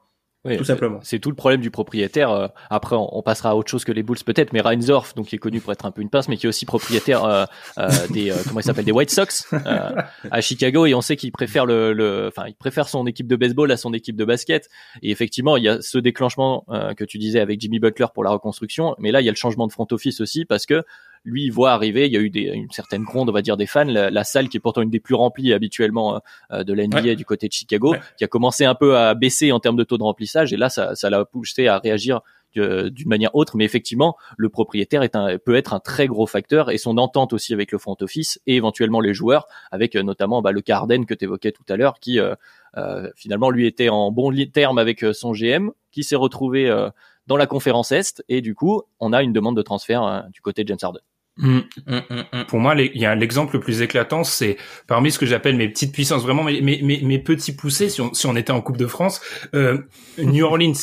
Oui, tout simplement. C'est tout le problème du propriétaire. Après, on passera à autre chose que les Bulls peut-être, mais Reinsdorf, donc qui est connu pour être un peu une pince, mais qui est aussi propriétaire euh, euh, des euh, comment il s'appelle, des White Sox euh, à Chicago, et on sait qu'il préfère le, le, enfin, il préfère son équipe de baseball à son équipe de basket. Et effectivement, il y a ce déclenchement euh, que tu disais avec Jimmy Butler pour la reconstruction, mais là, il y a le changement de front office aussi parce que lui, il voit arriver, il y a eu des, une certaine gronde, on va dire, des fans, la, la salle qui est pourtant une des plus remplies habituellement euh, de la N B A ouais. du côté de Chicago, ouais. qui a commencé un peu à baisser en termes de taux de remplissage, et là, ça, ça l'a poussé à réagir d'une manière autre, mais effectivement, le propriétaire est un, peut être un très gros facteur, et son entente aussi avec le front office et éventuellement les joueurs, avec notamment bah, le cas Harden que tu évoquais tout à l'heure, qui euh, euh, finalement lui était en bon terme avec son G M, qui s'est retrouvé euh, dans la conférence Est, et du coup, on a une demande de transfert euh, du côté de James Harden. Mmh, mmh, mmh. Pour moi, il y a l'exemple le plus éclatant, c'est parmi ce que j'appelle mes petites puissances, vraiment mes, mes, mes, mes petits poussés. Si on, si on était en Coupe de France, euh, New Orleans.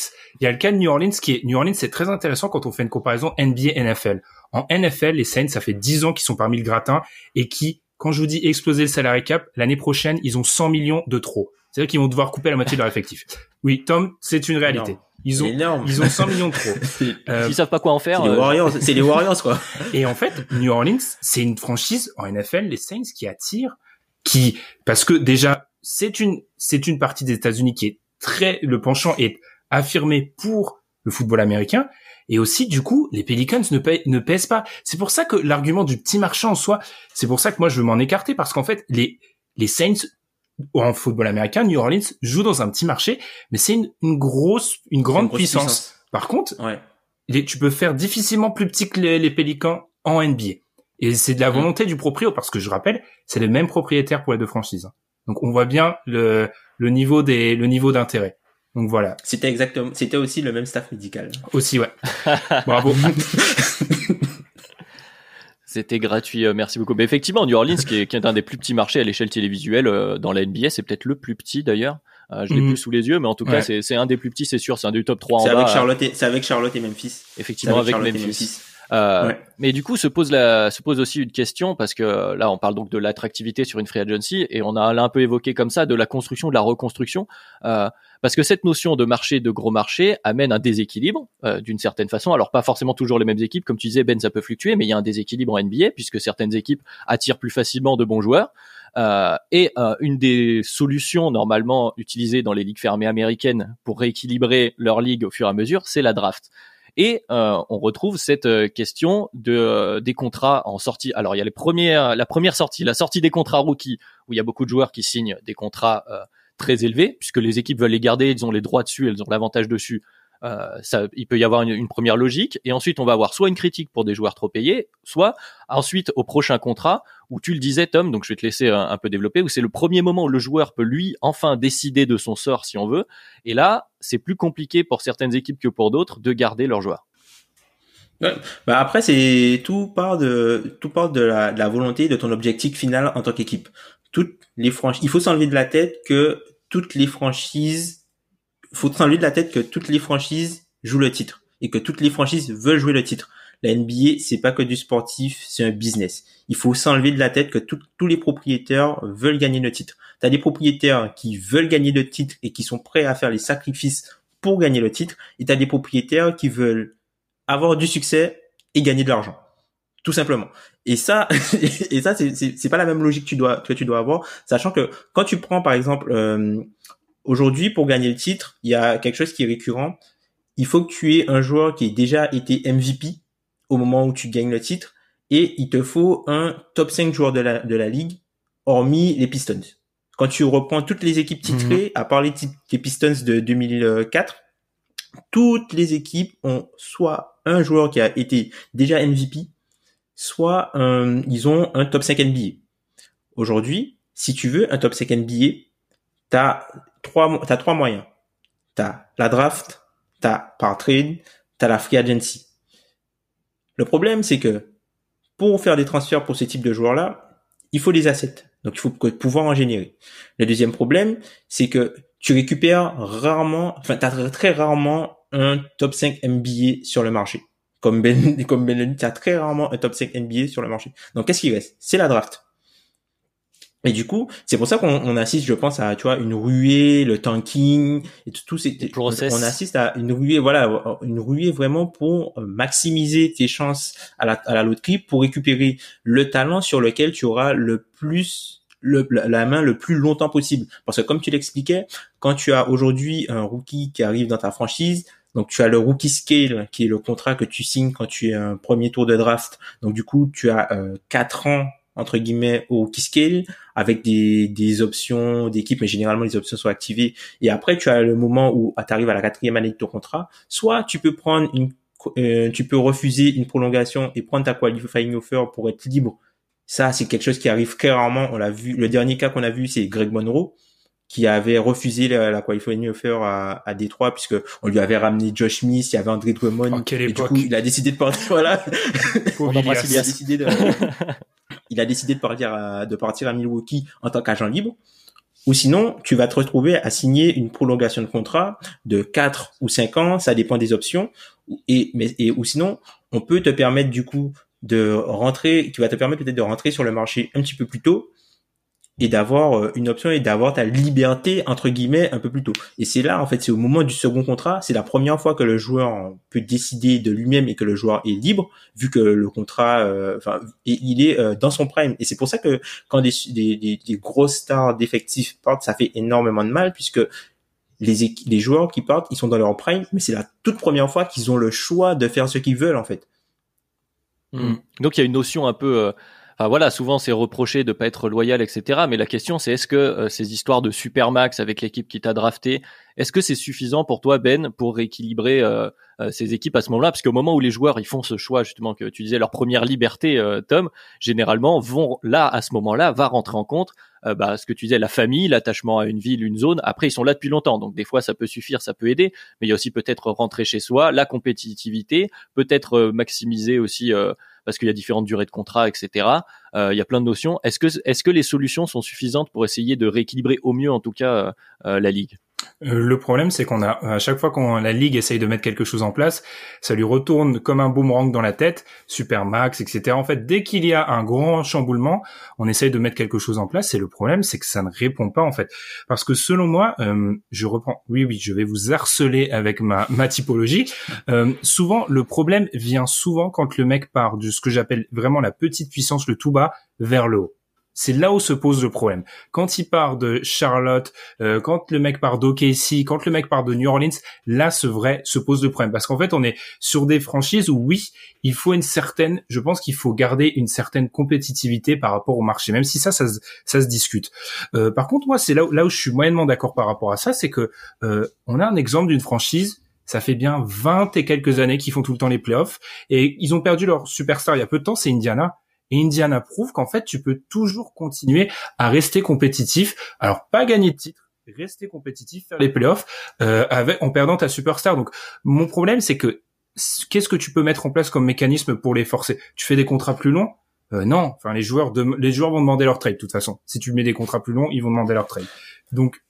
Il y a le cas de New Orleans qui est New Orleans, c'est très intéressant quand on fait une comparaison N B A N F L. En N F L, les Saints, ça fait dix ans qu'ils sont parmi le gratin et qui, quand je vous dis exploser le salary cap, l'année prochaine, ils ont cent millions de trop. C'est-à-dire qu'ils vont devoir couper la moitié de leur effectif. Oui, Tom, c'est une réalité. Non. Ils ont, ils ont cent millions de trop. Euh, ils savent pas quoi en faire. C'est euh... les Warriors, c'est les Warriors, quoi. Et en fait, New Orleans, c'est une franchise en N F L, les Saints, qui attire, qui, parce que déjà, c'est une, c'est une partie des États-Unis qui est très, le penchant est affirmé pour le football américain. Et aussi, du coup, les Pelicans ne, paye, ne pèsent pas. C'est pour ça que l'argument du petit marchand en soi, c'est pour ça que moi, je veux m'en écarter parce qu'en fait, les, les Saints, en football américain, New Orleans joue dans un petit marché, mais c'est une, une grosse, une grande une grosse puissance. puissance. Par contre, ouais. les, tu peux faire difficilement plus petit que les, les Pelicans en N B A. Et c'est de la volonté mmh. du proprio, parce que je rappelle, c'est le même propriétaire pour les deux franchises. Donc, on voit bien le, le niveau des, le niveau d'intérêt. Donc voilà. C'était exactement, c'était aussi le même staff médical. Aussi, ouais. Bravo. C'était gratuit, merci beaucoup. Mais effectivement, New Orleans, qui est, qui est un des plus petits marchés à l'échelle télévisuelle euh, dans la N B A, c'est peut-être le plus petit d'ailleurs. Euh, je l'ai mmh. plus sous les yeux, mais en tout cas, ouais. c'est, c'est un des plus petits, c'est sûr. C'est un des top trois en bas. C'est avec Charlotte et, c'est avec Charlotte et Memphis. Effectivement, avec, avec Memphis. Memphis. Euh, ouais. Mais du coup, se pose la, se pose aussi une question parce que là, on parle donc de l'attractivité sur une free agency et on a là un peu évoqué comme ça de la construction, de la reconstruction, euh, parce que cette notion de marché, de gros marché, amène un déséquilibre euh, d'une certaine façon. Alors pas forcément toujours les mêmes équipes, comme tu disais Ben, ça peut fluctuer, mais il y a un déséquilibre en N B A puisque certaines équipes attirent plus facilement de bons joueurs. Euh, et euh, une des solutions normalement utilisées dans les ligues fermées américaines pour rééquilibrer leur ligue au fur et à mesure, c'est la draft. Et euh, on retrouve cette euh, question de euh, des contrats en sortie. Alors il y a les premières, la première sortie, la sortie des contrats rookies, où il y a beaucoup de joueurs qui signent des contrats euh, très élevés, puisque les équipes veulent les garder, ils ont les droits dessus, elles ont l'avantage dessus. Euh, ça, il peut y avoir une, une première logique, et ensuite on va avoir soit une critique pour des joueurs trop payés, soit ensuite au prochain contrat où tu le disais Tom, donc je vais te laisser un, un peu développer, où c'est le premier moment où le joueur peut lui enfin décider de son sort si on veut, et là c'est plus compliqué pour certaines équipes que pour d'autres de garder leurs joueurs. Ouais. Bah après c'est tout part de tout part de la, de la volonté de ton objectif final en tant qu'équipe. Toutes les franchises, il faut s'enlever de la tête que toutes les franchises Faut s'enlever de la tête que toutes les franchises jouent le titre et que toutes les franchises veulent jouer le titre. La N B A, c'est pas que du sportif, c'est un business. Il faut s'enlever de la tête que tout, tous les propriétaires veulent gagner le titre. T'as des propriétaires qui veulent gagner le titre et qui sont prêts à faire les sacrifices pour gagner le titre, et t'as des propriétaires qui veulent avoir du succès et gagner de l'argent, tout simplement. Et ça, et ça, c'est, c'est, c'est pas la même logique que tu dois, que tu dois avoir, sachant que quand tu prends, par exemple, euh, aujourd'hui, pour gagner le titre, il y a quelque chose qui est récurrent. Il faut que tu aies un joueur qui ait déjà été M V P au moment où tu gagnes le titre, et il te faut un top cinq joueur de la, de la ligue, hormis les Pistons. Quand tu reprends toutes les équipes titrées, mmh. à part les, t- les Pistons de deux mille quatre, toutes les équipes ont soit un joueur qui a été déjà M V P, soit un, ils ont un top cinq N B A. Aujourd'hui, si tu veux un top cinq N B A, t'as trois, t'as trois moyens. T'as la draft, t'as par trade, t'as la free agency. Le problème, c'est que pour faire des transferts pour ce type de joueurs-là, il faut des assets. Donc, il faut pouvoir en générer. Le deuxième problème, c'est que tu récupères rarement, enfin, t'as très rarement un top cinq N B A sur le marché. Comme Ben, comme Ben, t'as très rarement un top cinq N B A sur le marché. Donc, qu'est-ce qui reste? C'est la draft. Et du coup, c'est pour ça qu'on on assiste, je pense, à, tu vois, une ruée, le tanking, et tout, tout ces, on, on assiste à une ruée, voilà, une ruée vraiment pour maximiser tes chances à la, à la loterie, pour récupérer le talent sur lequel tu auras le plus, le, la main le plus longtemps possible. Parce que comme tu l'expliquais, quand tu as aujourd'hui un rookie qui arrive dans ta franchise, donc tu as le rookie scale, qui est le contrat que tu signes quand tu es un premier tour de draft. Donc du coup, tu as euh, quatre ans entre guillemets au rookie scale avec des des options d'équipe, mais généralement les options sont activées, et après tu as le moment où tu arrives à la quatrième année de ton contrat. Soit tu peux prendre une euh, tu peux refuser une prolongation et prendre ta qualifying offer pour être libre. Ça, c'est quelque chose qui arrive très rarement. On l'a vu, le dernier cas qu'on a vu, c'est Greg Monroe qui avait refusé la, la qualifying offer à, à Détroit, puisque on lui avait ramené Josh Smith, il y avait André Drummond, et époque. Du coup il a décidé de partir, voilà. On embrasse, il a décidé de il a décidé de partir à, de partir à Milwaukee en tant qu'agent libre. Ou sinon, tu vas te retrouver à signer une prolongation de contrat de quatre ou cinq ans, ça dépend des options. Et, mais, et, ou sinon, on peut te permettre, du coup, de rentrer, tu vas te permettre peut-être de rentrer sur le marché un petit peu plus tôt et d'avoir une option et d'avoir ta liberté, entre guillemets, un peu plus tôt. Et c'est là, en fait, c'est au moment du second contrat, c'est la première fois que le joueur peut décider de lui-même et que le joueur est libre, vu que le contrat, euh, enfin, et il est euh, dans son prime. Et c'est pour ça que quand des, des, des, des grosses stars d'effectifs partent, ça fait énormément de mal, puisque les, les joueurs qui partent, ils sont dans leur prime, mais c'est la toute première fois qu'ils ont le choix de faire ce qu'ils veulent, en fait. Mmh. Donc, il y a une notion un peu... Euh... Enfin voilà, souvent c'est reproché de pas être loyal, et cetera. Mais la question, c'est est-ce que euh, ces histoires de supermax avec l'équipe qui t'a drafté, est-ce que c'est suffisant pour toi, Ben, pour rééquilibrer euh, euh, ces équipes à ce moment-là? Parce qu'au moment où les joueurs ils font ce choix, justement, que tu disais, leur première liberté, euh, Tom, généralement vont là, à ce moment-là, va rentrer en compte euh, bah, ce que tu disais, la famille, l'attachement à une ville, une zone. Après, ils sont là depuis longtemps, donc des fois ça peut suffire, ça peut aider. Mais il y a aussi peut-être rentrer chez soi, la compétitivité, peut-être euh, maximiser aussi... Euh, parce qu'il y a différentes durées de contrat, et cetera. Euh, il y a plein de notions. Est-ce que, est-ce que les solutions sont suffisantes pour essayer de rééquilibrer au mieux, en tout cas, euh, la Ligue ? Le problème, c'est qu'on a, à chaque fois qu'on la Ligue essaye de mettre quelque chose en place, ça lui retourne comme un boomerang dans la tête, supermax, et cetera. En fait, dès qu'il y a un grand chamboulement, on essaye de mettre quelque chose en place, et le problème, c'est que ça ne répond pas, en fait. Parce que selon moi, euh, je reprends, oui, oui, je vais vous harceler avec ma, ma typologie, euh, souvent, le problème vient souvent quand le mec part de ce que j'appelle vraiment la petite puissance, le tout bas, vers le haut. C'est là où se pose le problème. Quand il part de Charlotte, euh, quand le mec part d'O K C, quand le mec part de New Orleans, là, ce vrai se pose le problème. Parce qu'en fait, on est sur des franchises où, oui, il faut une certaine... Je pense qu'il faut garder une certaine compétitivité par rapport au marché, même si ça, ça, ça, ça se discute. Euh, par contre, moi, c'est là où, là où je suis moyennement d'accord par rapport à ça, c'est que euh, on a un exemple d'une franchise... Ça fait bien vingt et quelques années qu'ils font tout le temps les playoffs, et ils ont perdu leur superstar il y a peu de temps, c'est Indiana. Et Indiana prouve qu'en fait, tu peux toujours continuer à rester compétitif. Alors, pas gagner de titre, rester compétitif, faire les playoffs euh, avec, en perdant ta superstar. Donc, mon problème, c'est que qu'est-ce que tu peux mettre en place comme mécanisme pour les forcer? Tu fais des contrats plus longs? Euh, non, enfin les joueurs, de, les joueurs vont demander leur trade de toute façon. Si tu mets des contrats plus longs, ils vont demander leur trade. Donc,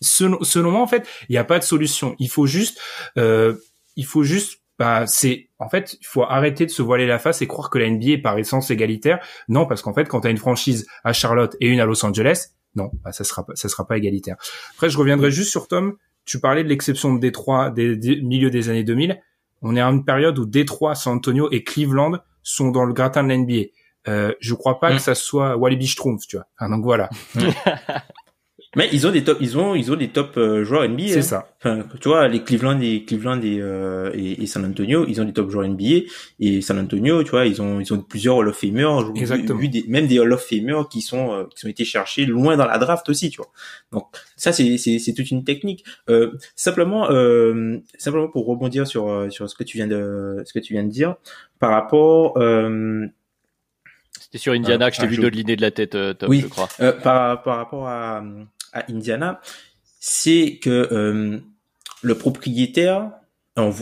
selon, selon moi, en fait, il n'y a pas de solution. Il faut juste... Euh, il faut juste, bah, c'est, en fait, il faut arrêter de se voiler la face et croire que la N B A est par essence égalitaire. Non, parce qu'en fait, quand t'as une franchise à Charlotte et une à Los Angeles, non, bah, ça sera pas, ça sera pas égalitaire. Après, je reviendrai juste sur Tom. Tu parlais de l'exception de Détroit, des, des milieux des années deux mille. On est à une période où Détroit, San Antonio et Cleveland sont dans le gratin de la N B A. Euh, je crois pas mmh. que ça soit Wally Bichtrumpf, tu vois. Enfin, donc voilà. Mais ils ont des top, ils ont, ils ont des top joueurs N B A. C'est hein. ça. Enfin, tu vois, les Cleveland et Cleveland et, euh, et, et San Antonio, ils ont des top joueurs N B A. Et San Antonio, tu vois, ils ont, ils ont plusieurs Hall of Famers. Exactement. Vu des, même des Hall of Famers qui sont, euh, qui ont été cherchés loin dans la draft aussi, tu vois. Donc ça, c'est, c'est, c'est toute une technique. Euh, simplement, euh, simplement pour rebondir sur, sur ce que tu viens de, ce que tu viens de dire par rapport. Euh, C'était sur Indiana euh, que je t'ai vu dodeliner de la tête, euh, Tom, oui. je crois. Euh, par, par rapport à, à Indiana, c'est que euh, le propriétaire,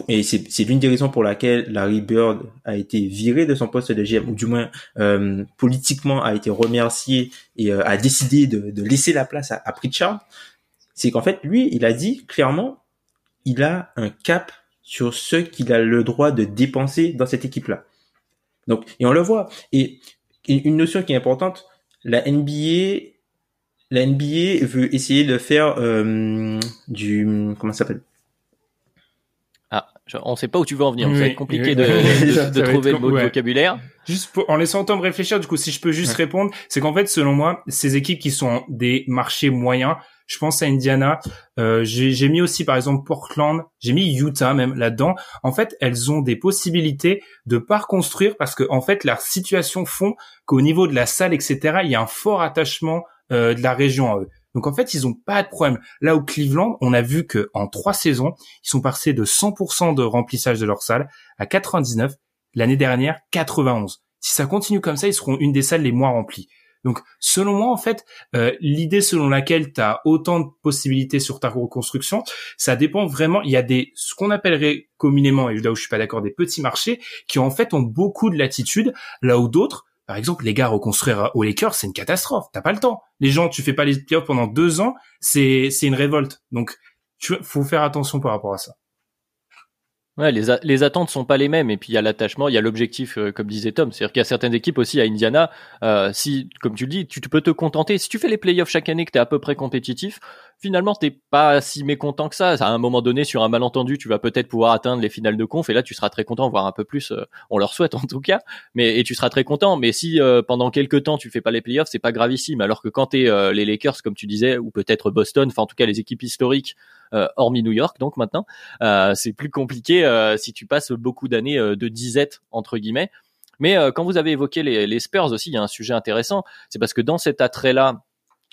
et c'est, c'est l'une des raisons pour laquelle Larry Bird a été viré de son poste de G M, ou du moins euh, politiquement a été remercié et euh, a décidé de, de laisser la place à, à Pritchard, c'est qu'en fait, lui, il a dit clairement, il a un cap sur ce qu'il a le droit de dépenser dans cette équipe-là. Donc, et on le voit. Et une notion qui est importante, la N B A, la N B A veut essayer de faire euh, du, comment ça s'appelle ? Ah, on ne sait pas où tu veux en venir. Oui, ça va être compliqué oui, de, oui, de, ça, de, ça de trouver le mot ouais. vocabulaire. Juste pour, en laissant Tom réfléchir, du coup, si je peux juste ouais. répondre, c'est qu'en fait, selon moi, ces équipes qui sont des marchés moyens, je pense à Indiana, euh, j'ai, j'ai mis aussi par exemple Portland, j'ai mis Utah même là-dedans. En fait, elles ont des possibilités de pas reconstruire parce que en fait, leur situation font qu'au niveau de la salle, et cetera, il y a un fort attachement euh, de la région à eux. Donc en fait, ils ont pas de problème. Là où Cleveland, on a vu que en trois saisons, ils sont passés de cent pour cent de remplissage de leur salle à quatre-vingt-dix-neuf, l'année dernière quatre-vingt-onze. Si ça continue comme ça, ils seront une des salles les moins remplies. Donc, selon moi, en fait, euh, l'idée selon laquelle tu as autant de possibilités sur ta reconstruction, ça dépend vraiment. Il y a des ce qu'on appellerait communément, et là où je suis pas d'accord, des petits marchés qui en fait ont beaucoup de latitude, là où d'autres, par exemple, les gars reconstruire aux Lakers, c'est une catastrophe. T'as pas le temps. Les gens, tu fais pas les playoffs pendant deux ans, c'est c'est une révolte. Donc, tu faut faire attention par rapport à ça. Ouais, les, a- les attentes sont pas les mêmes, et puis il y a l'attachement, il y a l'objectif, euh, comme disait Tom, c'est-à-dire qu'il y a certaines équipes aussi à Indiana, euh, si, comme tu le dis, tu, tu peux te contenter, si tu fais les playoffs chaque année, que t'es à peu près compétitif, finalement t'es pas si mécontent que ça, à un moment donné, sur un malentendu, tu vas peut-être pouvoir atteindre les finales de conf, et là tu seras très content, voire un peu plus, euh, on leur souhaite en tout cas, mais et tu seras très content, mais si euh, pendant quelques temps tu fais pas les playoffs, c'est pas gravissime, alors que quand t'es euh, les Lakers, comme tu disais, ou peut-être Boston, enfin en tout cas les équipes historiques, Euh, hormis New York donc maintenant euh, c'est plus compliqué euh, si tu passes beaucoup d'années euh, de disette entre guillemets, mais euh, quand vous avez évoqué les, les Spurs aussi, il y a un sujet intéressant, c'est parce que dans cet attrait là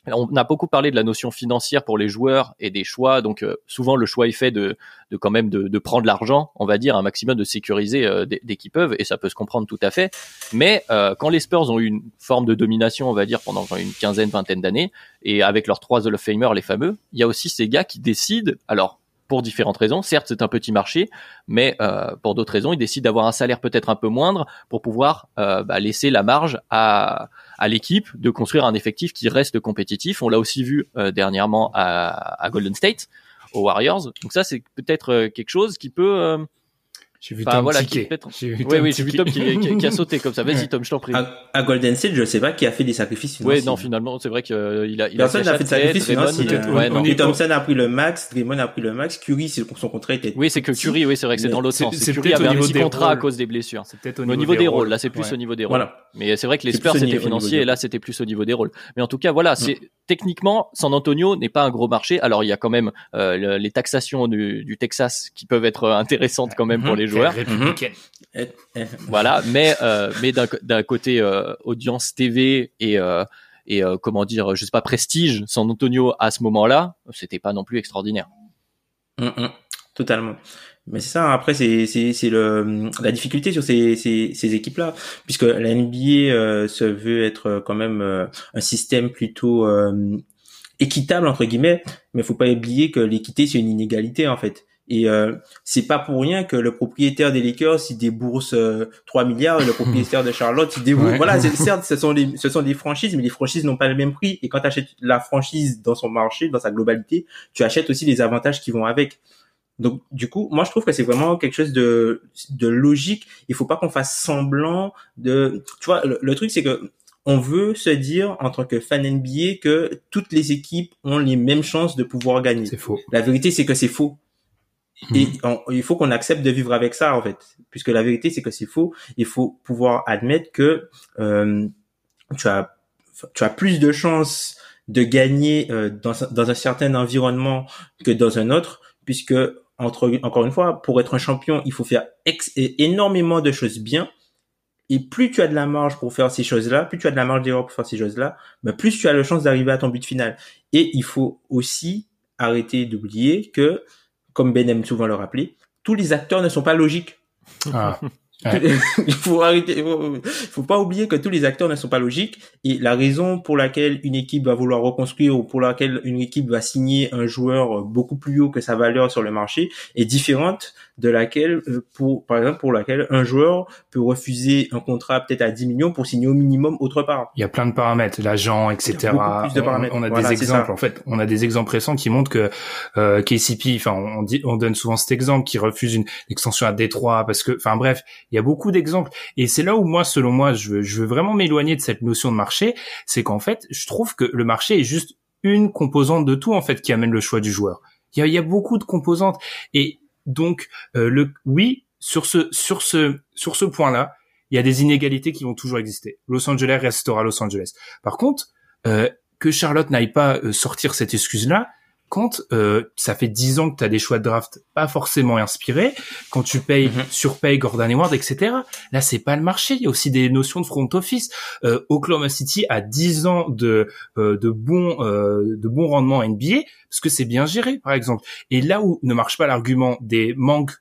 on a beaucoup parlé de la notion financière pour les joueurs et des choix, donc euh, souvent le choix est fait de, de quand même de, de prendre l'argent, on va dire un maximum, de sécuriser euh, dès, dès qu'ils peuvent, et ça peut se comprendre tout à fait, mais euh, quand les Spurs ont eu une forme de domination, on va dire pendant une quinzaine, vingtaine d'années, et avec leurs trois Hall of Famers, les fameux, il y a aussi ces gars qui décident, alors pour différentes raisons, certes c'est un petit marché, mais euh, pour d'autres raisons, ils décident d'avoir un salaire peut-être un peu moindre pour pouvoir euh, bah, laisser la marge à... à l'équipe de construire un effectif qui reste compétitif. On l'a aussi vu euh, dernièrement à, à Golden State, aux Warriors. Donc ça, c'est peut-être euh, quelque chose qui peut... Euh, j'ai vu Tom voilà, tiquer. Peut-être... J'ai vu oui, oui, j'ai vu Tom qui, qui, qui a sauté comme ça. Vas-y Tom, je t'en prie. À, à Golden State, je sais pas qui a fait des sacrifices financiers. Oui, non, finalement, c'est vrai qu'il a... Il Personne n'a fait de sacrifices financiers. Euh, ouais, et Thompson a pris le max, Draymond a pris le max, Curry, son contrat était... Oui, c'est que Curry, oui, c'est vrai que c'est dans l'autre sens. Curry avait un petit contrat à cause des blessures. C'est peut-être au niveau des rôles. Là, c'est plus au niveau des rôles. Mais c'est vrai que les Spurs c'était financier et là c'était plus au niveau des rôles. Mais en tout cas voilà, c'est mmh. techniquement San Antonio n'est pas un gros marché. Alors il y a quand même euh, le, les taxations du, du Texas qui peuvent être intéressantes quand même mmh. pour les joueurs. Mmh. Voilà, mais euh, mais d'un, d'un côté euh, audience T V et euh, et euh, comment dire, je sais pas, prestige, San Antonio à ce moment-là, c'était pas non plus extraordinaire. Mmh. Totalement. Mais c'est ça. Après, c'est c'est c'est le la difficulté sur ces ces ces équipes-là, puisque la N B A euh, se veut être quand même euh, un système plutôt euh, équitable entre guillemets. Mais faut pas oublier que l'équité c'est une inégalité en fait. Et euh, c'est pas pour rien que le propriétaire des Lakers il débourse euh, trois milliards et le propriétaire de Charlotte il débourse. Ouais. Voilà, c'est, certes, ce sont les ce sont des franchises, mais les franchises n'ont pas le même prix. Et quand tu achètes la franchise dans son marché, dans sa globalité, tu achètes aussi les avantages qui vont avec. Donc, du coup, moi, je trouve que c'est vraiment quelque chose de, de logique. Il faut pas qu'on fasse semblant de, tu vois, le, le truc, c'est que on veut se dire, en tant que fan N B A, que toutes les équipes ont les mêmes chances de pouvoir gagner. C'est faux. La vérité, c'est que c'est faux. Mmh. Et on, il faut qu'on accepte de vivre avec ça, en fait. Puisque la vérité, c'est que c'est faux. Il faut pouvoir admettre que, euh, tu as, tu as plus de chances de gagner, euh, dans, dans un certain environnement que dans un autre, puisque, entre, encore une fois, pour être un champion, il faut faire ex- énormément de choses bien. Et plus tu as de la marge pour faire ces choses-là, plus tu as de la marge d'erreur pour faire ces choses-là, ben plus tu as la chance d'arriver à ton but final. Et il faut aussi arrêter d'oublier que, comme Ben aime souvent le rappeler, tous les acteurs ne sont pas logiques. Ah. Ouais. il faut arrêter, il faut, faut pas oublier que tous les acteurs ne sont pas logiques, et la raison pour laquelle une équipe va vouloir reconstruire ou pour laquelle une équipe va signer un joueur beaucoup plus haut que sa valeur sur le marché est différente de laquelle, pour, par exemple, pour laquelle un joueur peut refuser un contrat peut-être à dix millions pour signer au minimum autre part. Il y a plein de paramètres, l'agent, et cetera. Plus de paramètres. On, on a voilà, des exemples, ça. En fait. On a des exemples récents qui montrent que, euh, K C P, enfin, on dit, on donne souvent cet exemple, qui refuse une extension à Détroit parce que, enfin, bref. Il y a beaucoup d'exemples. Et c'est là où moi, selon moi, je veux, je veux vraiment m'éloigner de cette notion de marché. C'est qu'en fait, je trouve que le marché est juste une composante de tout, en fait, qui amène le choix du joueur. Il y a, il y a beaucoup de composantes. Et donc, euh, le, oui, sur ce, sur ce, sur ce point-là, il y a des inégalités qui vont toujours exister. Los Angeles restera Los Angeles. Par contre, euh, que Charlotte n'aille pas sortir cette excuse-là, quand euh, ça fait dix ans que tu as des choix de draft pas forcément inspirés, quand tu payes, mm-hmm. surpayes Gordon Hayward, et cetera. Là, c'est pas le marché. Il y a aussi des notions de front office. Euh, Oklahoma City a dix ans de euh, de bons euh, de bons rendements N B A parce que c'est bien géré, par exemple. Et là où ne marche pas l'argument des manques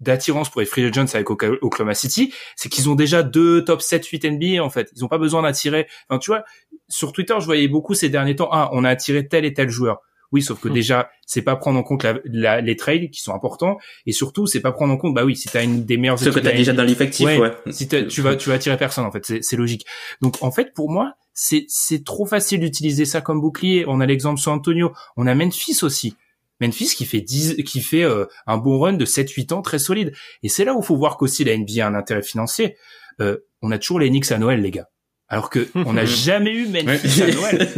d'attirance pour les free agents avec Oklahoma City, c'est qu'ils ont déjà deux top sept huit N B A, en fait. Ils ont pas besoin d'attirer. Enfin, tu vois, sur Twitter, je voyais beaucoup ces derniers temps. Ah, on a attiré tel et tel joueur. Oui, sauf que déjà, c'est pas prendre en compte la, la, les trades qui sont importants, et surtout, c'est pas prendre en compte. Bah oui, si t'as une des meilleures, ce que t'as déjà dans l'effectif, ouais. ouais. Si tu vas, tu vas attirer personne, en fait, c'est, c'est logique. Donc, en fait, pour moi, c'est, c'est trop facile d'utiliser ça comme bouclier. On a l'exemple sur Antonio, on a Memphis aussi. Memphis qui fait dix, qui fait euh, un bon run de sept huit ans très solide. Et c'est là où faut voir qu'aussi la N B A a un intérêt financier. Euh, on a toujours les Knicks à Noël, les gars. Alors que on n'a jamais eu Memphis à Noël.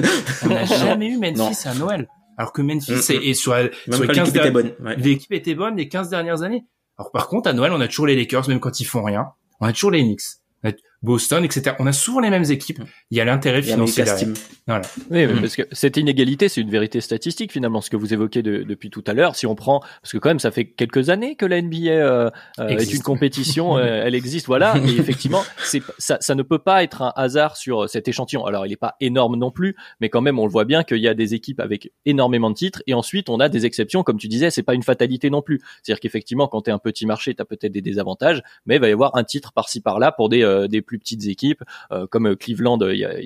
On n'a jamais eu Memphis non. à Noël. Alors que Memphis mmh. est, est sur, la, sur les quinze l'équipe der- était bonne, ouais. l'équipe était bonne les quinze dernières années. Alors par contre, à Noël, on a toujours les Lakers, même quand ils font rien. On a toujours les Knicks, on a Boston, et cetera. On a souvent les mêmes équipes. Il y a l'intérêt financier derrière. Voilà. Oui, mmh. parce que cette inégalité, c'est une vérité statistique finalement, ce que vous évoquez de, depuis tout à l'heure. Si on prend, parce que quand même, ça fait quelques années que la N B A euh, euh, est une compétition, euh, elle existe, voilà. Et effectivement, c'est, ça, ça ne peut pas être un hasard sur cet échantillon. Alors, il n'est pas énorme non plus, mais quand même, on le voit bien qu'il y a des équipes avec énormément de titres. Et ensuite, on a des exceptions, comme tu disais. C'est pas une fatalité non plus. C'est-à-dire qu'effectivement, quand t'es un petit marché, t'as peut-être des désavantages, mais il va y avoir un titre par-ci par-là pour des euh, des plus petites équipes euh, comme Cleveland il y a,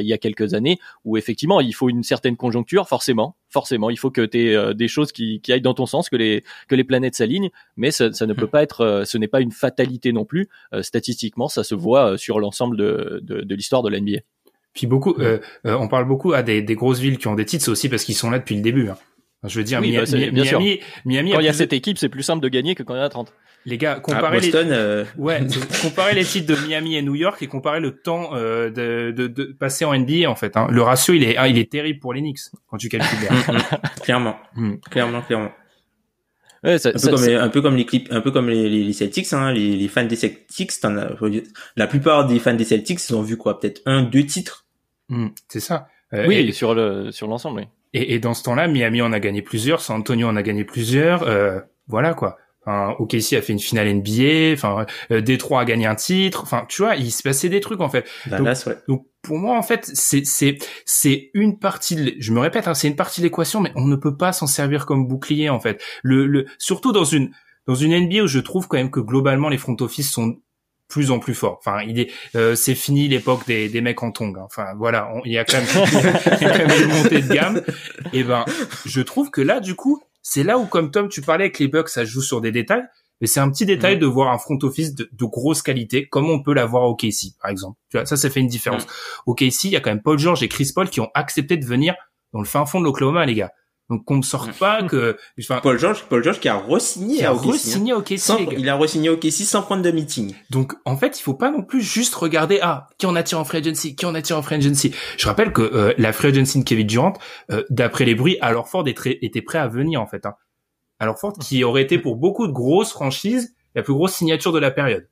il y a quelques années, où effectivement il faut une certaine conjoncture, forcément forcément il faut que tu aies euh, des choses qui, qui aillent dans ton sens, que les que les planètes s'alignent, mais ça, ça ne peut pas être euh, ce n'est pas une fatalité non plus. Euh, statistiquement, ça se voit euh, sur l'ensemble de, de de l'histoire de la N B A. Puis beaucoup euh, euh, on parle beaucoup à des, des grosses villes qui ont des titres, c'est aussi parce qu'ils sont là depuis le début, hein. Je veux dire, oui, Miami, bah Miami, bien sûr. Miami, quand il y a cette équipe, c'est plus simple de gagner que quand il y en a trente. Les gars, comparez ah, Boston, les, euh... ouais, comparez les titres de Miami et New York et comparez le temps euh, de, de, de passer en N B A, en fait. Hein. Le ratio, il est, ah, il est terrible pour les Knicks quand tu calcules. clairement, mm. clairement, clairement. Ouais, ça, un, peu ça, comme, ça... un peu comme les clips, un peu comme les, les, les Celtics, hein, les, les fans des Celtics. T'en as, la plupart des fans des Celtics, ils ont vu quoi, peut-être un, deux titres. Mm, c'est ça. Euh, oui, et... sur le sur l'ensemble, oui. Et, et dans ce temps-là, Miami en a gagné plusieurs, San Antonio en a gagné plusieurs, euh, voilà quoi. Enfin, O K C a fait une finale N B A, enfin, euh, Détroit a gagné un titre, enfin, tu vois, il se passait des trucs en fait. Ben donc, là, donc pour moi, en fait, c'est c'est c'est une partie. De, je me répète, hein, c'est une partie de l'équation, mais on ne peut pas s'en servir comme bouclier en fait. Le le surtout dans une dans une N B A où je trouve quand même que globalement les front office sont plus en plus fort. Enfin, il est, euh, c'est fini l'époque des, des mecs en tongs. Hein. Enfin, voilà, on, il y a quand même, il y a quand même une montée de gamme. Et ben, je trouve que là, du coup, c'est là où, comme Tom, tu parlais avec les Bucks, ça joue sur des détails. Mais c'est un petit détail mmh. de voir un front office de, de grosse qualité, comme on peut l'avoir au K C, par exemple. Tu vois, ça, ça fait une différence. Mmh. Au K C, il y a quand même Paul George et Chris Paul qui ont accepté de venir dans le fin fond de l'Oklahoma, les gars. Donc qu'on me sorte pas que enfin, Paul George, Paul George qui a re-signé qui a à re-signé O K C, hein. Sans, il a re-signé O K C sans prendre de meeting. Donc en fait, il faut pas non plus juste regarder ah qui en attire en free agency, qui en attire en free agency. Je rappelle que euh, la free agency de Kevin Durant, euh, d'après les bruits, Al Horford était prêt à venir en fait. Hein. Al Horford qui aurait été pour beaucoup de grosses franchises la plus grosse signature de la période.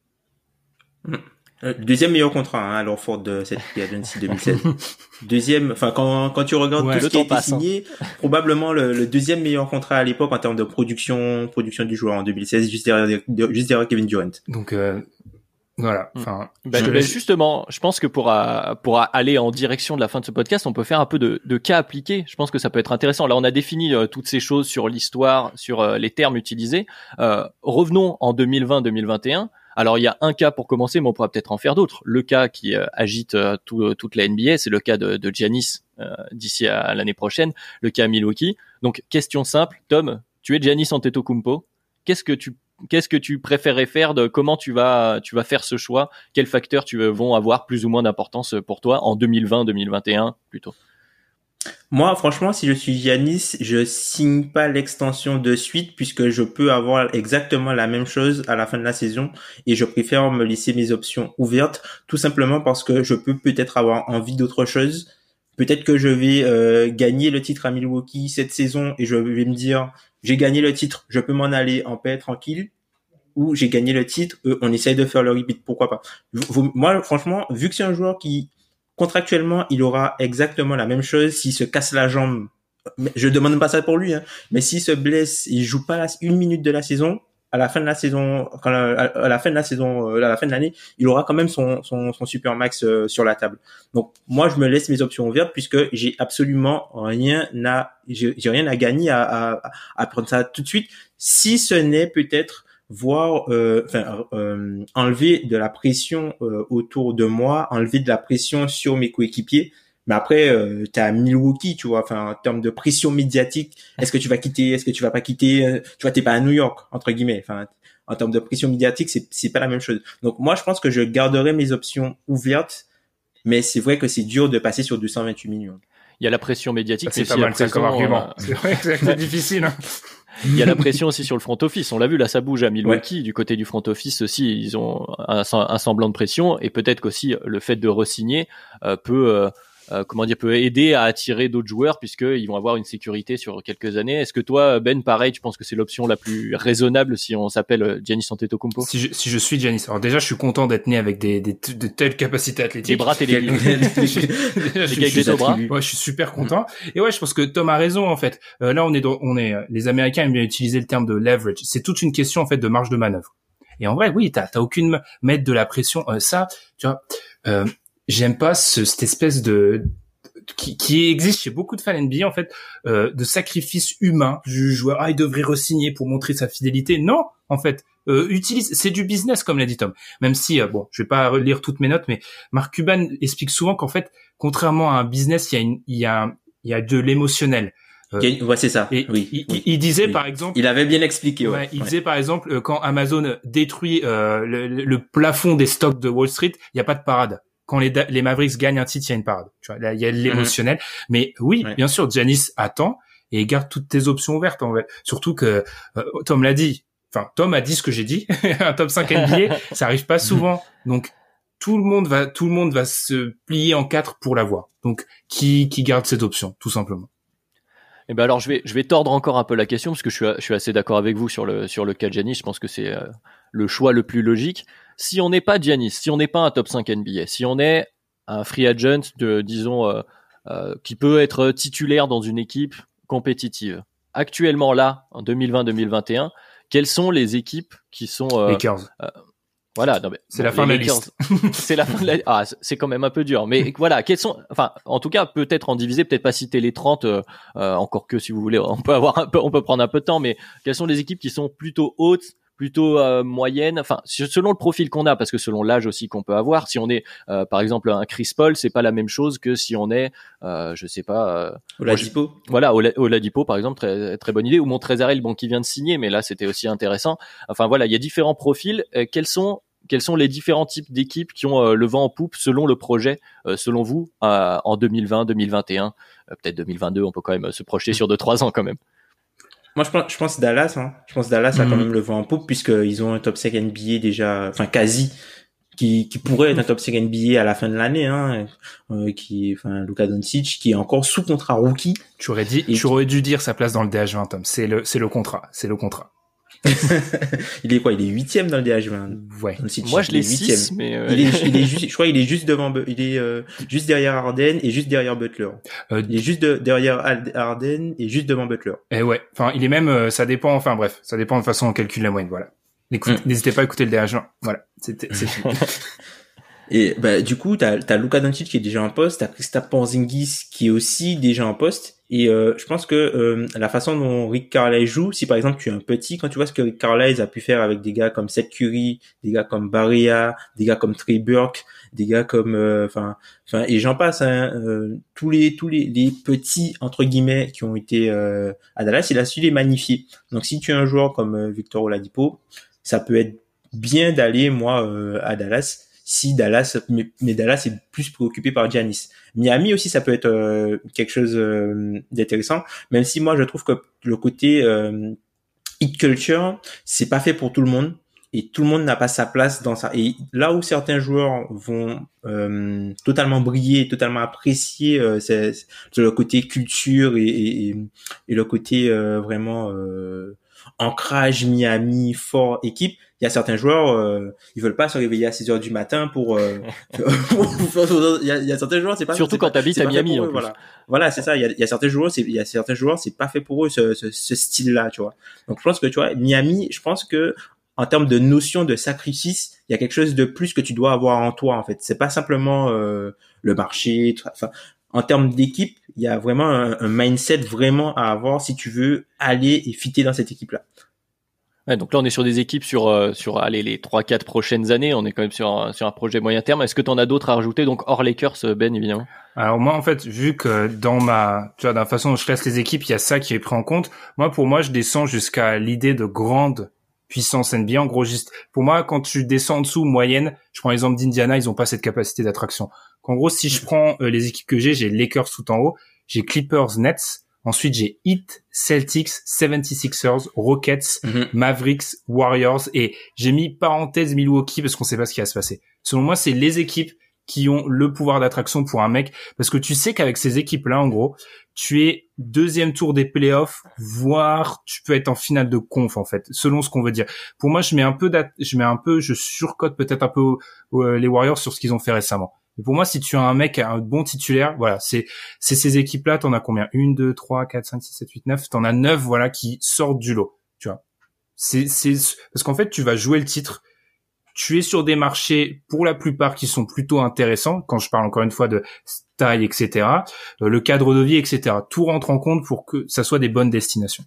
Mm. Le deuxième meilleur contrat, hein, Al Horford de cette agency deux mille sept. Deuxième, enfin, quand, quand tu regardes ouais, tout ce qui a été signé, hein. Probablement le, le deuxième meilleur contrat à l'époque en termes de production, production du joueur en deux mille seize, juste derrière, juste derrière Kevin Durant. Donc, euh, voilà. Enfin, mm. ben, je... Ben, justement, je pense que pour, euh, pour aller en direction de la fin de ce podcast, on peut faire un peu de, de cas appliqués. Je pense que ça peut être intéressant. Là, on a défini euh, toutes ces choses sur l'histoire, sur euh, les termes utilisés. Euh, revenons en deux mille vingt deux mille vingt et un. Alors, il y a un cas pour commencer, mais on pourra peut-être en faire d'autres. Le cas qui euh, agite euh, tout, toute la N B A, c'est le cas de, de Giannis euh, d'ici à, à l'année prochaine, le cas Milwaukee. Donc, question simple, Tom, tu es Giannis Antetokounmpo. Qu'est-ce que tu, qu'est-ce que tu préférerais faire de, comment tu vas, tu vas faire ce choix? Quels facteurs tu, vont avoir plus ou moins d'importance pour toi en deux mille vingt deux mille vingt et un plutôt? Moi, franchement, si je suis Giannis, je signe pas l'extension de suite puisque je peux avoir exactement la même chose à la fin de la saison et je préfère me laisser mes options ouvertes tout simplement parce que je peux peut-être avoir envie d'autre chose. Peut-être que je vais euh, gagner le titre à Milwaukee cette saison et je vais me dire j'ai gagné le titre, je peux m'en aller en paix, tranquille. Ou j'ai gagné le titre, euh, on essaye de faire le repeat, pourquoi pas. Vous, moi, franchement, vu que c'est un joueur qui contractuellement, il aura exactement la même chose s'il se casse la jambe. Je demande pas ça pour lui, hein. Mais s'il se blesse, il joue pas la, une minute de la saison. À la fin de la saison, quand la, à la fin de la saison, à la fin de l'année, il aura quand même son, son, son super max sur la table. Donc, moi, je me laisse mes options ouvertes puisque j'ai absolument rien à, j'ai, j'ai rien à gagner à, à, à prendre ça tout de suite. Si ce n'est peut-être voir, euh, enfin, euh, enlever de la pression euh, autour de moi, enlever de la pression sur mes coéquipiers. Mais après, euh, t'as Milwaukee, tu vois. Enfin, en termes de pression médiatique, est-ce que tu vas quitter, est-ce que tu vas pas quitter? Tu vois, t'es pas à New York entre guillemets. Enfin, en termes de pression médiatique, c'est c'est pas la même chose. Donc moi, je pense que je garderai mes options ouvertes. Mais c'est vrai que c'est dur de passer sur deux cent vingt-huit millions. Il y a la pression médiatique, c'est, c'est pas mal ça comme argument. Euh... C'est vrai que c'est ouais. difficile. Hein. Il y a la pression aussi sur le front office. On l'a vu, là, ça bouge à Milwaukee. Ouais. Du côté du front office aussi, ils ont un, un semblant de pression. Et peut-être qu'aussi, le fait de re-signer euh, peut, euh, comment dire, peut aider à attirer d'autres joueurs puisqu'ils vont avoir une sécurité sur quelques années. Est-ce que toi, Ben, pareil, tu penses que c'est l'option la plus raisonnable si on s'appelle Giannis Antetokounmpo? Si je, si je suis Giannis. Alors déjà, je suis content d'être né avec des, des, de telles capacités athlétiques. Les bras téléguidés. Déjà, je, je, je, bras. Ouais, je suis super content. Et ouais, je pense que Tom a raison, en fait. Euh, là, on est, dans, on est, les Américains aiment bien utiliser le terme de leverage. C'est toute une question, en fait, de marge de manœuvre. Et en vrai, oui, t'as, t'as aucune mettre de la pression, euh, ça, tu vois, euh, j'aime pas ce, cette espèce de qui, qui existe chez beaucoup de fans N B A en fait euh, de sacrifice humain du joueur. Ah, il devrait re-signer pour montrer sa fidélité. Non, en fait, euh, utilise. C'est du business comme l'a dit Tom. Même si euh, bon, je vais pas relire toutes mes notes, mais Mark Cuban explique souvent qu'en fait, contrairement à un business, il y a une, il y a, il y a de l'émotionnel. Euh, ouais, c'est ça. Et oui, il, oui, il disait oui. Par exemple, il avait bien expliqué. Ouais, ouais il ouais. disait par exemple euh, quand Amazon détruit euh, le, le plafond des stocks de Wall Street, il y a pas de parade. Quand les, da- les Mavericks gagnent un titre, il y a une parade. Tu vois, là, il y a de l'émotionnel. Mmh. Mais oui, ouais. bien sûr, Giannis attend et garde toutes tes options ouvertes. En fait. Surtout que euh, Tom l'a dit. Enfin, Tom a dit ce que j'ai dit. Un top cinq N B A, ça arrive pas souvent. Donc tout le monde va, tout le monde va se plier en quatre pour l'avoir. Donc qui, qui garde cette option, tout simplement. Eh ben alors je vais je vais tordre encore un peu la question parce que je suis je suis assez d'accord avec vous sur le sur le cas de Giannis. Je pense que c'est euh, le choix le plus logique. Si on n'est pas Giannis, si on n'est pas un top cinq N B A, si on est un free agent de disons euh, euh, qui peut être titulaire dans une équipe compétitive. Actuellement là en deux mille vingt deux mille vingt et un, quelles sont les équipes qui sont euh, Lakers. Euh, Voilà, non mais c'est bon, la fin de la liste. c'est la fin de la ah, c'est quand même un peu dur mais voilà, quels sont enfin en tout cas peut-être en diviser, peut-être pas citer les trente euh, encore que si vous voulez, on peut avoir un peu on peut prendre un peu de temps mais quelles sont les équipes qui sont plutôt hautes, plutôt euh, moyennes, enfin selon le profil qu'on a parce que selon l'âge aussi qu'on peut avoir, si on est euh, par exemple un Chris Paul, c'est pas la même chose que si on est euh, je sais pas euh, Oladipo. Bon, je... Voilà, Ola... Oladipo par exemple, très très bonne idée ou Montrezarel bon qui vient de signer mais là c'était aussi intéressant. Enfin voilà, il y a différents profils, euh, quels sont Quels sont les différents types d'équipes qui ont euh, le vent en poupe selon le projet, euh, selon vous, euh, en deux mille vingt, deux mille vingt et un, euh, peut-être deux mille vingt-deux, on peut quand même se projeter sur deux trois ans quand même. Moi, je pense, je pense Dallas, hein. Je pense Dallas a mmh. quand même le vent en poupe puisqu'ils ont un top cinq N B A déjà, enfin quasi, qui, qui pourrait être un top cinq N B A à la fin de l'année, hein. Euh, qui, enfin, Luka Doncic, qui est encore sous contrat rookie. Tu aurais dit, tu qui... aurais dû dire sa place dans le D H vingt, Tom. C'est le, c'est le contrat, c'est le contrat. Il est quoi? Il est huitième dans le D H vingt. Ouais. Moi, je l'ai six, mais euh... il est, il est juste, je crois, il est juste devant, il est euh, juste derrière Harden et juste derrière Butler. Euh, il est juste de, derrière Harden et juste devant Butler. Eh ouais. Enfin, il est même, ça dépend. Enfin, bref, ça dépend de façon on calcule la moyenne. Voilà. Écoute, mm. n'hésitez pas à écouter le D H vingt. Voilà. C'était, c'est fini. Et bah du coup, t'as, t'as Luka Doncic qui est déjà en poste, t'as Kristaps Porzingis qui est aussi déjà en poste. Et euh, je pense que euh, la façon dont Rick Carlisle joue, si par exemple tu es un petit, quand tu vois ce que Rick Carlisle a pu faire avec des gars comme Seth Curry, des gars comme Barea, des gars comme Trey Burke, des gars comme, enfin, euh, enfin, et j'en passe, hein, euh, tous les tous les, les petits entre guillemets qui ont été euh, à Dallas, il a su les magnifier. Donc si tu es un joueur comme euh, Victor Oladipo, ça peut être bien d'aller moi euh, à Dallas. Si Dallas, mais, mais Dallas est plus préoccupé par Giannis. Miami aussi, ça peut être euh, quelque chose euh, d'intéressant, même si moi je trouve que le côté euh, hit culture, c'est pas fait pour tout le monde et tout le monde n'a pas sa place dans ça. Et là où certains joueurs vont euh, totalement briller, totalement apprécier euh, c'est, c'est le côté culture et, et, et le côté euh, vraiment euh, ancrage Miami, fort équipe. Il y a certains joueurs, euh, ils veulent pas se réveiller à six heures du matin pour, euh, il, y a, il y a certains joueurs, c'est pas, surtout c'est quand pas, t'habites à Miami, eux, en plus. Voilà. Voilà, c'est ça. Il y a, il y a certains joueurs, c'est, il y a certains joueurs, c'est pas fait pour eux, ce, ce, ce style-là, tu vois. Donc, je pense que, tu vois, Miami, je pense que, en termes de notion de sacrifice, il y a quelque chose de plus que tu dois avoir en toi, en fait. C'est pas simplement, euh, le marché, enfin, en termes d'équipe, il y a vraiment un, un mindset vraiment à avoir si tu veux aller et fitter dans cette équipe-là. Ouais, donc là, on est sur des équipes sur euh, sur allez, les trois quatre prochaines années. On est quand même sur un, sur un projet moyen terme. Est-ce que tu en as d'autres à rajouter, donc hors Lakers, Ben, évidemment? Alors moi, en fait, vu que dans ma, tu vois, dans la façon dont je classe les équipes, il y a ça qui est pris en compte. Moi, pour moi, je descends jusqu'à l'idée de grande puissance N B A. En gros, juste pour moi, quand tu descends en dessous moyenne, je prends l'exemple d'Indiana, ils ont pas cette capacité d'attraction. En gros, si je prends euh, les équipes que j'ai, j'ai Lakers tout en haut, j'ai Clippers, Nets. Ensuite, j'ai Heat, Celtics, seventy-sixers, Rockets, mm-hmm. Mavericks, Warriors, et j'ai mis parenthèse Milwaukee parce qu'on sait pas ce qui va se passer. Selon moi, c'est les équipes qui ont le pouvoir d'attraction pour un mec, parce que tu sais qu'avec ces équipes-là, en gros, tu es deuxième tour des playoffs, voire tu peux être en finale de conf, en fait, selon ce qu'on veut dire. Pour moi, je mets un peu, je mets un peu, je surcote peut-être un peu euh, les Warriors sur ce qu'ils ont fait récemment. Pour moi, si tu as un mec, un bon titulaire, voilà, c'est, c'est ces équipes-là, t'en as combien? Une, deux, trois, quatre, cinq, six, sept, huit, neuf. T'en as neuf, voilà, qui sortent du lot, tu vois. C'est, c'est, parce qu'en fait, tu vas jouer le titre. Tu es sur des marchés, pour la plupart, qui sont plutôt intéressants. Quand je parle encore une fois de taille, et cetera, le cadre de vie, et cetera. Tout rentre en compte pour que ça soit des bonnes destinations.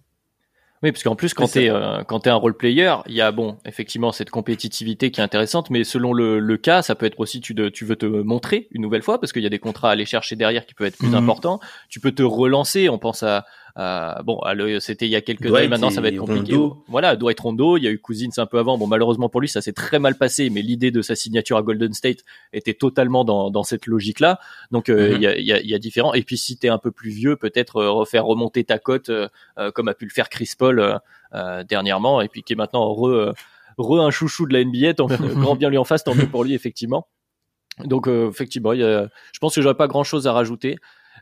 Oui, parce qu'en plus, quand t'es, euh, quand t'es un role-player, il y a, bon, effectivement, cette compétitivité qui est intéressante, mais selon le, le cas, ça peut être aussi, tu, de, tu veux te montrer une nouvelle fois, parce qu'il y a des contrats à aller chercher derrière qui peuvent être plus mmh. importants. Tu peux te relancer, on pense à, à bon, à le, c'était il y a quelques Dwight années, maintenant ça va être compliqué. Rondo. Voilà, Dwight Rondo, il y a eu Cousins un peu avant. Bon, malheureusement pour lui, ça s'est très mal passé, mais l'idée de sa signature à Golden State était totalement dans, dans cette logique-là. Donc, il euh, mmh. y a, il y a, il y a différents. Et puis, si t'es un peu plus vieux, peut-être euh, refaire remonter ta cote, euh, euh, comme a pu le faire Chris Paul. Euh, dernièrement, et puis qui est maintenant re, re un chouchou de la N B A, tant grand bien lui en face, tant mieux pour lui, effectivement. Donc euh, effectivement, y a, je pense que j'aurais pas grand chose à rajouter.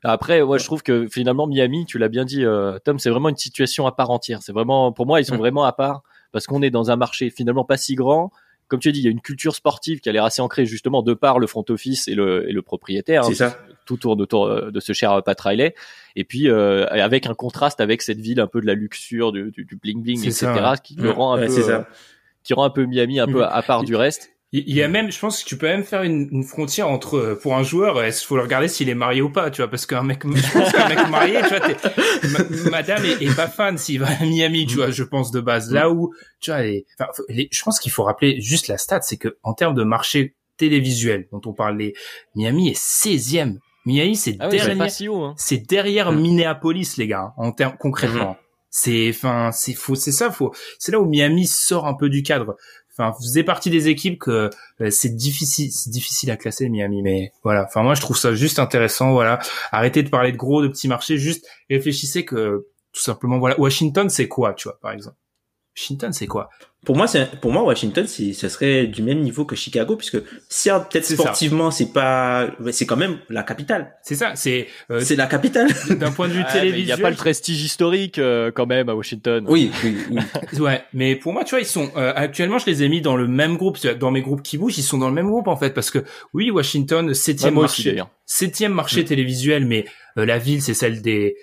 Après, ouais, je trouve que finalement Miami, tu l'as bien dit, euh, Tom, c'est vraiment une situation à part entière. C'est vraiment, pour moi, ils sont vraiment à part parce qu'on est dans un marché finalement pas si grand. Comme tu as dit, il y a une culture sportive qui a l'air assez ancrée justement de par le front office et le, et le propriétaire. C'est hein, ça. Tout tourne autour de ce cher Pat Riley. Et puis euh, avec un contraste avec cette ville un peu de la luxure, du, du, du bling bling, c'est et cetera, ça. Qui le rend un ouais, peu, c'est ça. Euh, qui rend un peu Miami un mmh. peu à part du reste. Il y a même, je pense que tu peux même faire une, une frontière entre, pour un joueur, il faut le regarder s'il est marié ou pas, tu vois, parce qu'un mec, je pense qu'un mec marié, tu vois, t'es, ma, madame est, est pas fan s'il va à Miami, tu vois, je pense de base. Là où, tu vois, les, enfin, les, je pense qu'il faut rappeler juste la stat, c'est que, en termes de marché télévisuel, dont on parlait, Miami est seizième. Miami, c'est ah oui, derrière, si haut, hein. c'est derrière mmh. Minneapolis, les gars, hein, en termes, concrètement. Mmh. C'est, enfin, c'est faux, c'est ça, faut, c'est là où Miami sort un peu du cadre. enfin, faisait partie des équipes que euh, c'est difficile, c'est difficile à classer Miami, mais voilà. Enfin, moi, je trouve ça juste intéressant, voilà. Arrêtez de parler de gros, de petits marchés, juste réfléchissez que, tout simplement, voilà. Washington, c'est quoi, tu vois, par exemple? Washington, c'est quoi? Pour moi, c'est, pour moi, Washington, c'est, ce serait du même niveau que Chicago, puisque, certes, peut-être c'est sportivement, ça. c'est pas, mais c'est quand même la capitale. C'est ça, c'est, euh, c'est la capitale. D'un point de vue ah, télévisuel. Il n'y a pas le prestige historique, euh, quand même, à Washington. Oui, oui, oui. Ouais. Mais pour moi, tu vois, ils sont, euh, actuellement, je les ai mis dans le même groupe, dans mes groupes qui bougent, ils sont dans le même groupe, en fait, parce que, oui, Washington, septième ouais, marché, septième marché mmh. télévisuel, mais, euh, la ville, c'est celle des,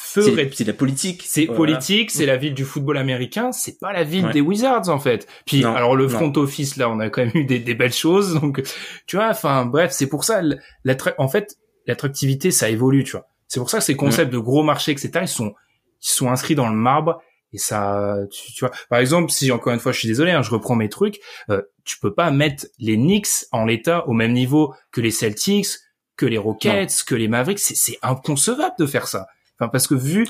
Feu c'est, ré- c'est la politique. C'est voilà. politique, c'est la ville du football américain, c'est pas la ville ouais. des Wizards, en fait. Puis, non, alors, le non. front office, là, on a quand même eu des, des belles choses, donc, tu vois, enfin, bref, c'est pour ça, l'attra- en fait, l'attractivité, ça évolue, tu vois. C'est pour ça que ces concepts ouais. de gros marchés, et cetera, ils sont, ils sont inscrits dans le marbre, et ça, tu, tu vois. Par exemple, si, encore une fois, je suis désolé, hein, je reprends mes trucs, euh, tu peux pas mettre les Knicks en l'état au même niveau que les Celtics, que les Rockets, non. que les Mavericks, c'est, c'est inconcevable de faire ça. Enfin, parce que vu,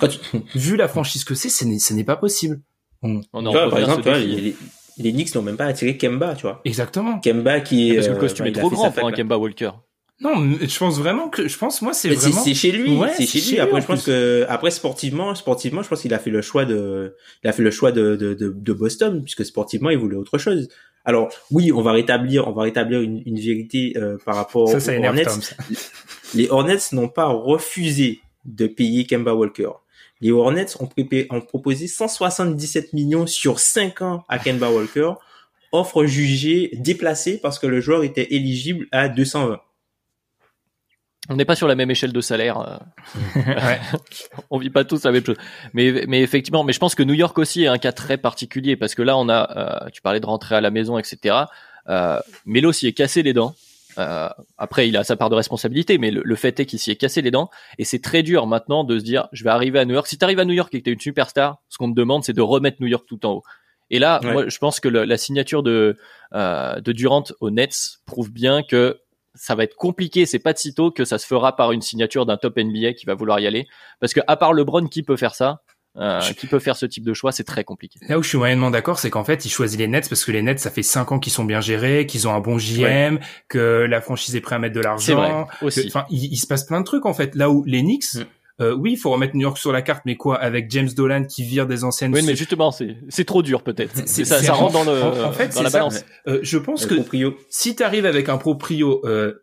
vu la franchise que c'est, ce n'est, ce n'est pas possible. On, on en vois, par exemple, ouais, les, les Knicks n'ont même pas attiré Kemba, tu vois. Exactement. Kemba qui est, parce que le costume euh, est trop grand pour un Kemba Walker. Non, mais je pense vraiment que, je pense, moi, c'est mais vraiment. C'est, c'est chez lui, ouais, c'est, c'est chez, chez lui. Après, je pense que, après, sportivement, sportivement, je pense qu'il a fait le choix de, il a fait le choix de, de, de, de Boston, puisque sportivement, il voulait autre chose. Alors, oui, on va rétablir, on va rétablir une, une vérité, euh, par rapport ça, ça aux Hornets. Tom, ça. Les Hornets n'ont pas refusé de payer Kemba Walker. Les Hornets ont, prépé- ont proposé cent soixante-dix-sept millions sur cinq ans à Kemba Walker, offre jugée déplacée parce que le joueur était éligible à deux cent vingt. On n'est pas sur la même échelle de salaire. ouais. On vit pas tous la même chose. Mais, mais effectivement, mais je pense que New York aussi est un cas très particulier parce que là, on a, euh, tu parlais de rentrer à la maison, et cetera. Euh, Melo s'y est cassé les dents. Euh, après, il a sa part de responsabilité, mais le, le fait est qu'il s'y est cassé les dents, et c'est très dur maintenant de se dire, je vais arriver à New York. Si t'arrives à New York et que t'es une superstar, ce qu'on te demande, c'est de remettre New York tout en haut. Et là, ouais. moi, je pense que le, la signature de, euh, de Durant aux Nets prouve bien que ça va être compliqué. C'est pas de sitôt que ça se fera par une signature d'un top N B A qui va vouloir y aller, parce que à part LeBron, qui peut faire ça? Euh, qui peut faire ce type de choix, c'est très compliqué. Là où je suis moyennement d'accord, c'est qu'en fait, il choisit les Nets parce que les Nets, ça fait cinq ans qu'ils sont bien gérés, qu'ils ont un bon J M, ouais. que la franchise est prête à mettre de l'argent. C'est vrai, aussi. Enfin, il, il se passe plein de trucs, en fait. Là où les Knicks, mm. euh, oui, il faut remettre New York sur la carte, mais quoi, avec James Dolan qui vire des anciennes... Oui, mais justement, c'est, c'est trop dur, peut-être. C'est, c'est, ça, c'est ça rentre dans, le, en, en fait, dans la ça. balance. Euh, je pense le que proprio. Si t'arrives avec un proprio... Euh,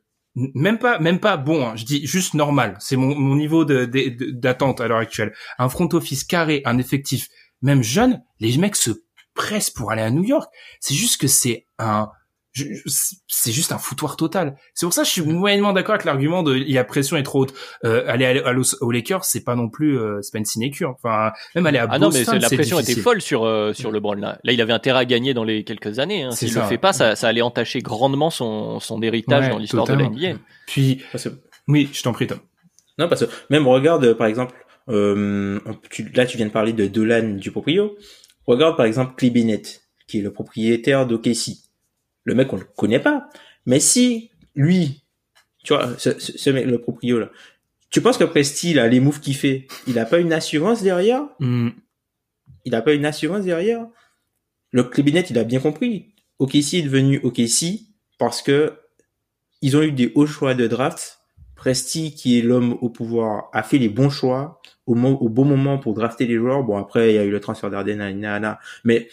même pas même pas bon hein, je dis juste normal, c'est mon, mon niveau de, de, de d'attente à l'heure actuelle, un front office carré, un effectif même jeune, les mecs se pressent pour aller à New York, c'est juste que c'est un je, c'est juste un foutoir total. C'est pour ça que je suis moyennement d'accord avec l'argument de la pression est trop haute. Euh, aller à, à Los, aux Lakers, c'est pas non plus euh, c'est pas une sinécure, enfin même aller à ah Boston, non mais c'est, la c'est pression difficile. Était folle sur euh, sur LeBron là. Là il avait intérêt à gagner dans les quelques années hein. S'il ça. le fait pas, ça ça allait entacher grandement son son héritage ouais, dans l'histoire totalement. de la N B A. Puis parce... oui, je t'en prie Tom. Non parce que même regarde par exemple euh, tu, là tu viens de parler de Dolan du proprio. Regarde par exemple Clay Bennett qui est le propriétaire d'O K C. Le mec, on le connaît pas. Mais si, lui, tu vois, ce, ce, ce mec, le proprio, là, tu penses que Presti, là, les moves qu'il fait, il a pas une assurance derrière? Mm. Il a pas une assurance derrière? Le cabinet, il a bien compris. O K C est devenu O K C parce que ils ont eu des hauts choix de draft. Presti, qui est l'homme au pouvoir, a fait les bons choix au, mo- au bon moment pour drafter les joueurs. Bon, après, il y a eu le transfert d'Arden à Inanna. Mais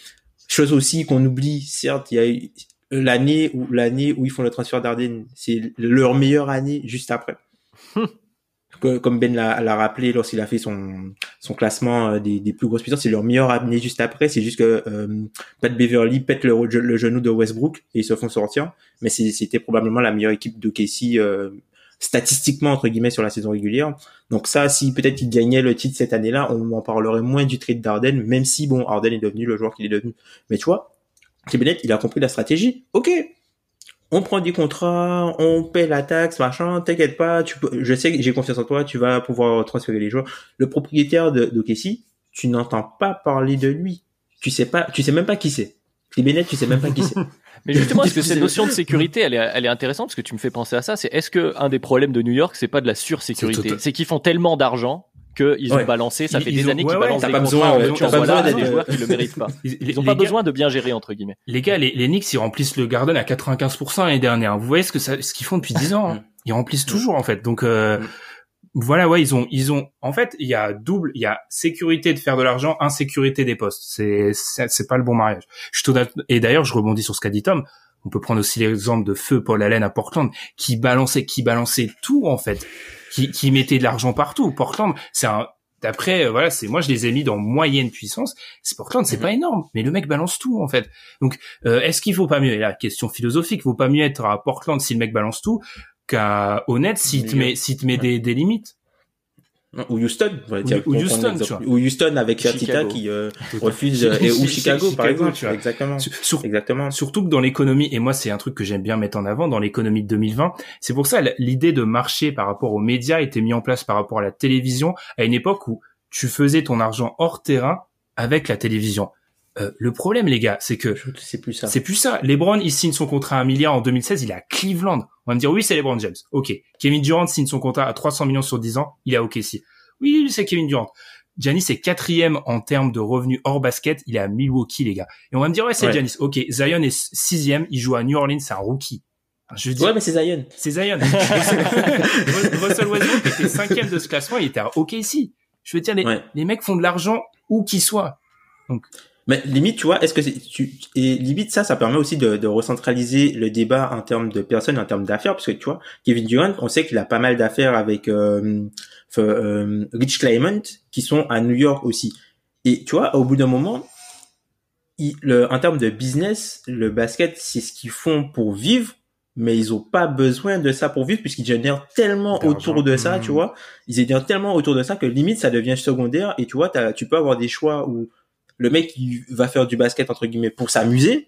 chose aussi qu'on oublie, certes, il y a eu... L'année où, l'année où ils font le transfert d'Arden, c'est leur meilleure année juste après. Que, comme Ben l'a, l'a rappelé lorsqu'il a fait son, son classement des, des plus grosses puissances, c'est leur meilleure année juste après. C'est juste que euh, Pat Beverly pète le, le genou de Westbrook et ils se font sortir. Mais c'est, c'était probablement la meilleure équipe de Casey euh, statistiquement, entre guillemets, sur la saison régulière. Donc ça, si peut-être il gagnait le titre cette année-là, on en parlerait moins du trade d'Arden, même si, bon, Arden est devenu le joueur qu'il est devenu. Mais tu vois, Kemba, il a compris la stratégie. Ok, on prend des contrats, on paie la taxe, machin. T'inquiète pas, tu peux, je sais que j'ai confiance en toi. Tu vas pouvoir transférer les joueurs. Le propriétaire de, de Casey, tu n'entends pas parler de lui. Tu sais pas, tu sais même pas qui c'est. Kemba, tu sais même pas qui c'est. Mais justement, est-ce que cette notion de sécurité, elle est, elle est intéressante parce que tu me fais penser à ça. C'est est-ce que un des problèmes de New York, c'est pas de la sursécurité, c'est, c'est qu'ils font tellement d'argent qu'ils ont ouais. balancé. Ça ils, fait des ont, années ouais, qu'ils ouais, balancent des contrats. Besoin, ouais, t'as pas voilà, besoin des joueurs qui le méritent pas. Ils, ils, ils ont pas gars, besoin de bien gérer, entre guillemets. Les gars, les, les Knicks, ils remplissent le Garden à quatre-vingt-quinze pour cent l'année dernière. Vous voyez ce que ça, ce qu'ils font depuis dix ans. Hein. Ils remplissent toujours, en fait. Donc, euh, voilà, ouais, ils ont, ils ont, en fait, il y a double, il y a sécurité de faire de l'argent, insécurité des postes. C'est, c'est, c'est pas le bon mariage. Je te, et d'ailleurs, je rebondis sur ce qu'a dit Tom. On peut prendre aussi l'exemple de feu Paul Allen à Portland, qui balançait, qui balançait tout, en fait. Qui, qui mettait de l'argent partout. Portland, c'est un, d'après, voilà, c'est, moi, je les ai mis dans moyenne puissance. C'est Portland, c'est mm-hmm. pas énorme. Mais le mec balance tout, en fait. Donc, euh, est-ce qu'il vaut pas mieux, et la question philosophique, vaut pas mieux être à Portland si le mec balance tout, qu'à, honnête, s'il te met, s'il te met ouais. des, des limites? Ou Houston, ouais, tiens, ou, Houston tu vois. ou Houston avec Atita qui euh, refuse, et, ou Chicago, Chicago par exemple. Tu vois. Exactement. Sur, Exactement. Surtout que dans l'économie, et moi c'est un truc que j'aime bien mettre en avant, dans l'économie de deux mille vingt, c'est pour ça l'idée de marché par rapport aux médias était mise en place par rapport à la télévision à une époque où tu faisais ton argent hors terrain avec la télévision. Euh, le problème, les gars, c'est que c'est plus ça. C'est plus ça. LeBron, il signe son contrat à un milliard en deux mille seize, il est à Cleveland. On va me dire, oui, c'est LeBron James. OK. Kevin Durant signe son contrat à trois cents millions sur dix ans, il est à O K C. Oui, c'est Kevin Durant. Giannis est quatrième en termes de revenus hors basket, il est à Milwaukee, les gars. Et on va me dire, ouais, c'est ouais. Giannis. OK. Zion est sixième, il joue à New Orleans, c'est un rookie. Je dis, ouais, mais c'est Zion. C'est Zion. Russell Westbrook était cinquième de ce classement, il était à O K C. Je veux dire, les, ouais. les mecs font de l'argent où qu'ils soient. Donc, mais limite, tu vois, est-ce que c'est, tu, et limite ça, ça permet aussi de, de recentraliser le débat en termes de personnes, en termes d'affaires, parce que tu vois, Kevin Durant, on sait qu'il a pas mal d'affaires avec euh, euh, Rich Kleiman, qui sont à New York aussi. Et tu vois, au bout d'un moment, il, le, en termes de business, le basket, c'est ce qu'ils font pour vivre. Mais ils ont pas besoin de ça pour vivre puisqu'ils génèrent tellement d'argent autour de ça, mmh. tu vois. Ils génèrent tellement autour de ça que limite ça devient secondaire. Et tu vois, t'as, tu peux avoir des choix où le mec il va faire du basket entre guillemets pour s'amuser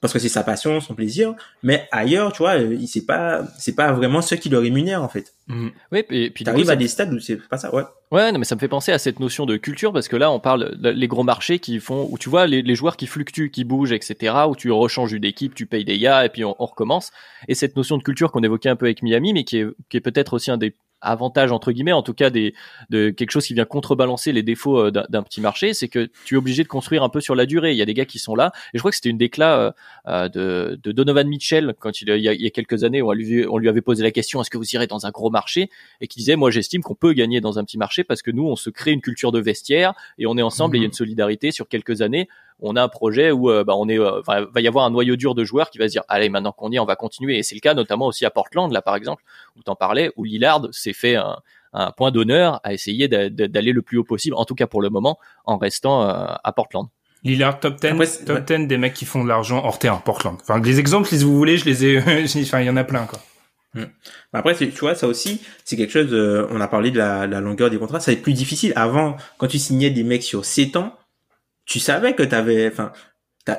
parce que c'est sa passion, son plaisir, mais ailleurs, tu vois, il c'est pas c'est pas vraiment ce qui le rémunère en fait. Mmh. Oui, et puis t'arrives à des stades où c'est pas ça, ouais. Ouais, non mais ça me fait penser à cette notion de culture parce que là on parle les gros marchés qui font où tu vois les, les joueurs qui fluctuent, qui bougent, et cetera. Où tu rechanges une équipe, tu payes des gars et puis on, on recommence. Et cette notion de culture qu'on évoquait un peu avec Miami, mais qui est qui est peut-être aussi un des avantage entre guillemets, en tout cas des de quelque chose qui vient contrebalancer les défauts d'un, d'un petit marché, c'est que tu es obligé de construire un peu sur la durée. Il y a des gars qui sont là, et je crois que c'était une décla euh, de, de Donovan Mitchell quand il, il y a, il y a quelques années, on lui, on lui avait posé la question, est-ce que vous irez dans un gros marché, et qui disait, moi j'estime qu'on peut gagner dans un petit marché parce que nous on se crée une culture de vestiaire et on est ensemble, mmh. et il y a une solidarité sur quelques années. On a un projet où euh, bah, on est, euh, va y avoir un noyau dur de joueurs qui va se dire, allez, maintenant qu'on y est, on va continuer. Et c'est le cas notamment aussi à Portland, là par exemple, où t'en parlais, où Lillard s'est fait un, un point d'honneur à essayer d'a, d'aller le plus haut possible, en tout cas pour le moment, en restant euh, à Portland. Lillard, top dix, après, top ouais. dix des mecs qui font de l'argent hors terrain, Portland. Enfin, les exemples, si vous voulez, je les ai, enfin, il y en a plein, quoi. Hum. Après, tu vois, ça aussi, c'est quelque chose, euh, on a parlé de la, la longueur des contrats, ça va être plus difficile. Avant, quand tu signais des mecs sur sept ans, tu savais que t'avais, enfin,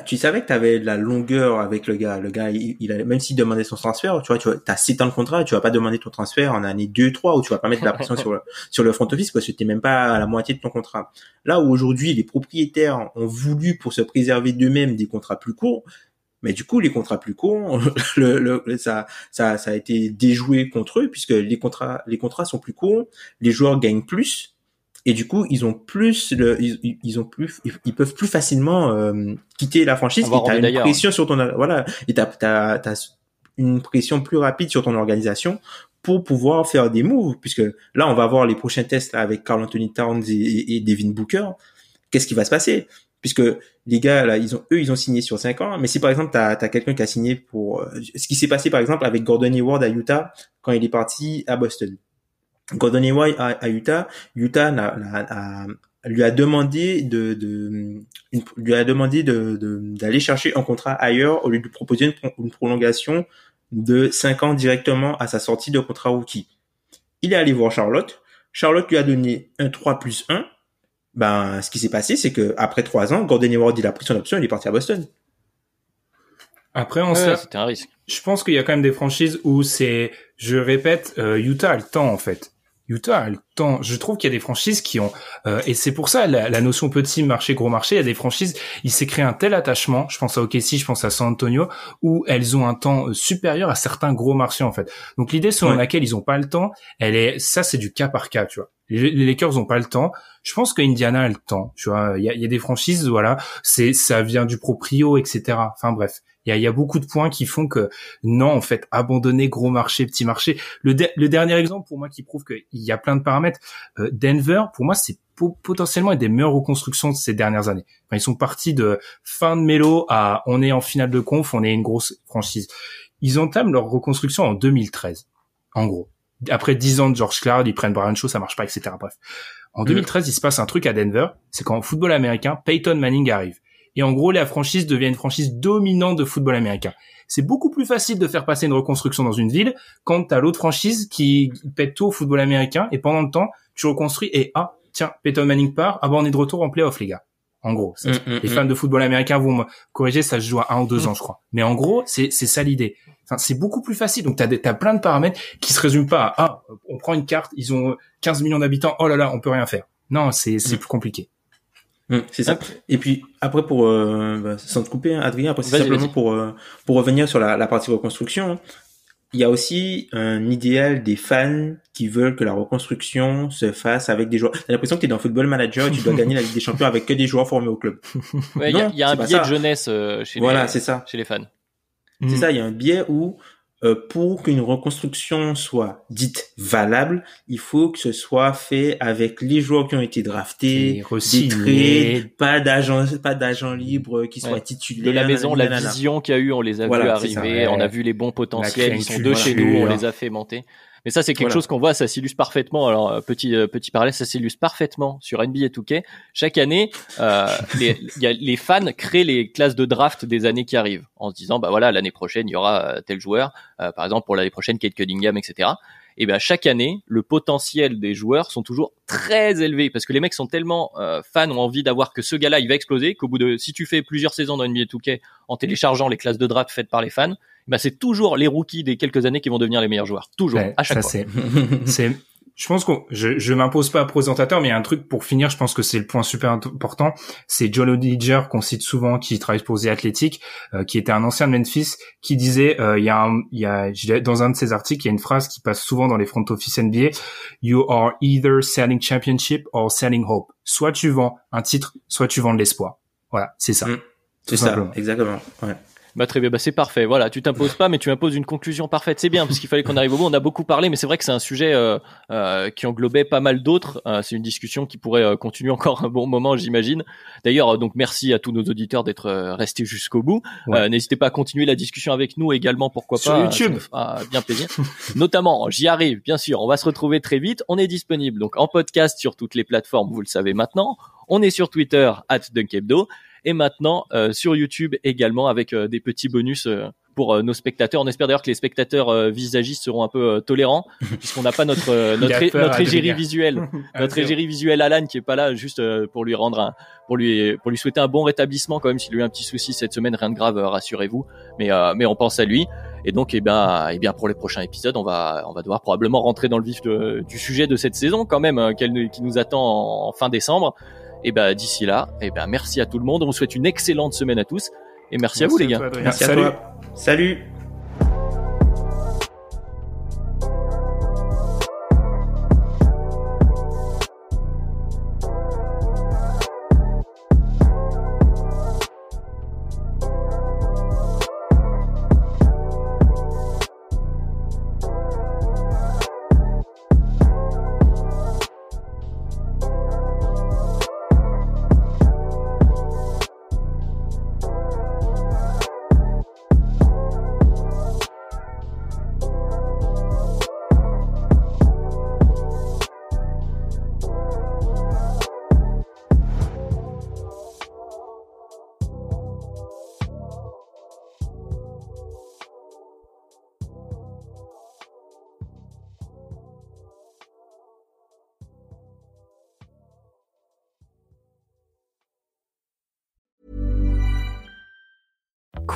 tu savais que t'avais de la longueur avec le gars. Le gars, il, il a, même s'il demandait son transfert, tu vois, tu vois, t'as sept ans de contrat, tu vas pas demander ton transfert en année deux, trois, ou tu vas pas mettre de la pression sur le, sur le front office, parce que t'es même pas à la moitié de ton contrat. Là où aujourd'hui, les propriétaires ont voulu, pour se préserver d'eux-mêmes, des contrats plus courts, mais du coup, les contrats plus courts, le, le, ça, ça, ça a été déjoué contre eux, puisque les contrats, les contrats sont plus courts, les joueurs gagnent plus, et du coup, ils ont plus, le, ils, ils ont plus, ils peuvent plus facilement euh, quitter la franchise. Et t'as une d'ailleurs. pression sur ton, voilà, et t'as, t'as, t'as une pression plus rapide sur ton organisation pour pouvoir faire des moves. Puisque là, on va voir les prochains tests là, avec Karl Anthony Towns et, et, et Devin Booker. Qu'est-ce qui va se passer? Puisque les gars là, ils ont, eux, ils ont signé sur cinq ans. Mais si par exemple t'as, t'as quelqu'un qui a signé pour, ce qui s'est passé par exemple avec Gordon Hayward à Utah quand il est parti à Boston. Gordon Hayward à Utah, Utah n'a, n'a, a, lui a demandé de, de une, lui a demandé de, de d'aller chercher un contrat ailleurs au lieu de lui proposer une, pro, une prolongation de cinq ans directement à sa sortie de contrat rookie. Il est allé voir Charlotte. Charlotte lui a donné un trois plus un. Ben, ce qui s'est passé, c'est que après trois ans, Gordon Hayward il a pris son option, il est parti à Boston. Après, on sait, c'était un risque. Je pense qu'il y a quand même des franchises où c'est, je répète, euh, Utah a le temps en fait. Utah a le temps. Je trouve qu'il y a des franchises qui ont... Euh, et c'est pour ça, la, la notion petit marché, gros marché, il y a des franchises, il s'est créé un tel attachement, je pense à O K C, je pense à San Antonio, où elles ont un temps supérieur à certains gros marchés, en fait. Donc l'idée selon ouais. laquelle ils n'ont pas le temps, elle est, ça c'est du cas par cas, tu vois. Les Lakers n'ont pas le temps. Je pense que Indiana a le temps. Tu vois, il y a, y a des franchises, voilà, c'est ça vient du proprio, et cetera. Enfin bref, il y a, y a beaucoup de points qui font que non, en fait, abandonner gros marché, petit marché. Le, de, le dernier exemple pour moi qui prouve qu'il y a plein de paramètres. Euh, Denver, pour moi, c'est po- potentiellement une des meilleures reconstructions de ces dernières années. Enfin, ils sont partis de fin de mélo à on est en finale de conf, on est une grosse franchise. Ils entament leur reconstruction en deux mille treize, en gros. Après dix ans de George Clark, ils prennent Brian Shaw, ça marche pas, et cetera. Bref. En deux mille treize, il se passe un truc à Denver, c'est qu'en football américain, Peyton Manning arrive. Et en gros, la franchise devient une franchise dominante de football américain. C'est beaucoup plus facile de faire passer une reconstruction dans une ville quand t'as l'autre franchise qui pète tout au football américain et pendant le temps, tu reconstruis et ah, tiens, Peyton Manning part, ah bah on est de retour en playoff, les gars. En gros, mmh, mmh, les fans de football américain vont me corriger, ça se joue à un ou deux mmh. ans, je crois. Mais en gros, c'est, c'est ça l'idée. Enfin, c'est beaucoup plus facile. Donc, t'as, des, t'as plein de paramètres qui se résument pas à, ah, on prend une carte, ils ont quinze millions d'habitants, oh là là, on peut rien faire. Non, c'est, c'est mmh. plus compliqué. Mmh, c'est ça. Et puis, après, pour, euh, bah, sans te couper, Adrien, après, c'est vas-y, simplement vas-y. pour, euh, pour revenir sur la, la partie reconstruction. Il y a aussi un idéal des fans qui veulent que la reconstruction se fasse avec des joueurs. T'as l'impression que t'es dans Football Manager et tu dois gagner la Ligue des Champions avec que des joueurs formés au club. Il ouais, y a, y a un biais de jeunesse euh, chez, voilà, les, c'est ça. chez les fans. Mmh. C'est ça, il y a un biais où euh, pour qu'une reconstruction soit dite valable, il faut que ce soit fait avec les joueurs qui ont été draftés, des trades, pas d'agents, pas d'agents libres qui soient ouais. titulaires. De la maison, nanana, la nanana. vision qu'il y a eu, on les a voilà, vus arriver, on a vu les bons potentiels, ils sont deux chez nous, on les a fait monter. Mais ça, c'est quelque voilà. chose qu'on voit, ça s'illustre parfaitement. Alors, petit euh, petit parallèle, ça s'illustre parfaitement sur N B A deux K. Chaque année, euh, les, y a, les fans créent les classes de draft des années qui arrivent en se disant, bah voilà, l'année prochaine, il y aura tel joueur. Euh, par exemple, pour l'année prochaine, Kate Cunningham, et cetera. Et ben chaque année, le potentiel des joueurs sont toujours très élevés parce que les mecs sont tellement euh, fans, ont envie d'avoir que ce gars-là, il va exploser. Qu'au bout de, si tu fais plusieurs saisons dans N B A deux K en téléchargeant les classes de draft faites par les fans, bah c'est toujours les rookies des quelques années qui vont devenir les meilleurs joueurs. Toujours, ouais, à chaque ça fois. C'est, c'est, je pense qu'on, je, je m'impose pas à présentateur, mais il y a un truc pour finir, je pense que c'est le point super important. C'est John Odiger qu'on cite souvent, qui travaille pour The Athletic, euh, qui était un ancien de Memphis, qui disait, il euh, y a, il y a, dans un de ses articles, il y a une phrase qui passe souvent dans les front office N B A. You are either selling championship or selling hope. Soit tu vends un titre, soit tu vends de l'espoir. Voilà, c'est ça. Mmh, c'est ça, simplement. Exactement. Ouais. Bah très bien, bah c'est parfait. Voilà, tu t'imposes pas, mais tu imposes une conclusion parfaite. C'est bien parce qu'il fallait qu'on arrive au bout. On a beaucoup parlé, mais c'est vrai que c'est un sujet euh, euh, qui englobait pas mal d'autres. Euh, c'est une discussion qui pourrait euh, continuer encore un bon moment, j'imagine. D'ailleurs, euh, donc merci à tous nos auditeurs d'être euh, restés jusqu'au bout. Ouais. Euh, n'hésitez pas à continuer la discussion avec nous également, pourquoi Sur pas YouTube. Euh, ça me fait bien plaisir. Notamment, j'y arrive, bien sûr. On va se retrouver très vite. On est disponible donc en podcast sur toutes les plateformes, vous le savez maintenant. On est sur Twitter arobase duck hebdo. Et maintenant euh, sur YouTube également avec euh, des petits bonus euh, pour euh, nos spectateurs. On espère d'ailleurs que les spectateurs euh, visagistes seront un peu euh, tolérants puisqu'on n'a pas notre euh, notre é- notre égérie visuelle, notre égérie visuelle Alan qui est pas là juste euh, pour lui rendre un, pour lui pour lui souhaiter un bon rétablissement quand même s'il a eu un petit souci cette semaine, rien de grave, euh, rassurez-vous. Mais euh, mais on pense à lui et donc eh ben eh bien pour les prochains épisodes, on va on va devoir probablement rentrer dans le vif de, du sujet de cette saison quand même euh, qu'elle qui nous attend en, en fin décembre. Et ben bah, d'ici là, et ben bah, merci à tout le monde. On vous souhaite une excellente semaine à tous et merci, merci à vous à les gars. Toi, merci Salut. à toi. Salut.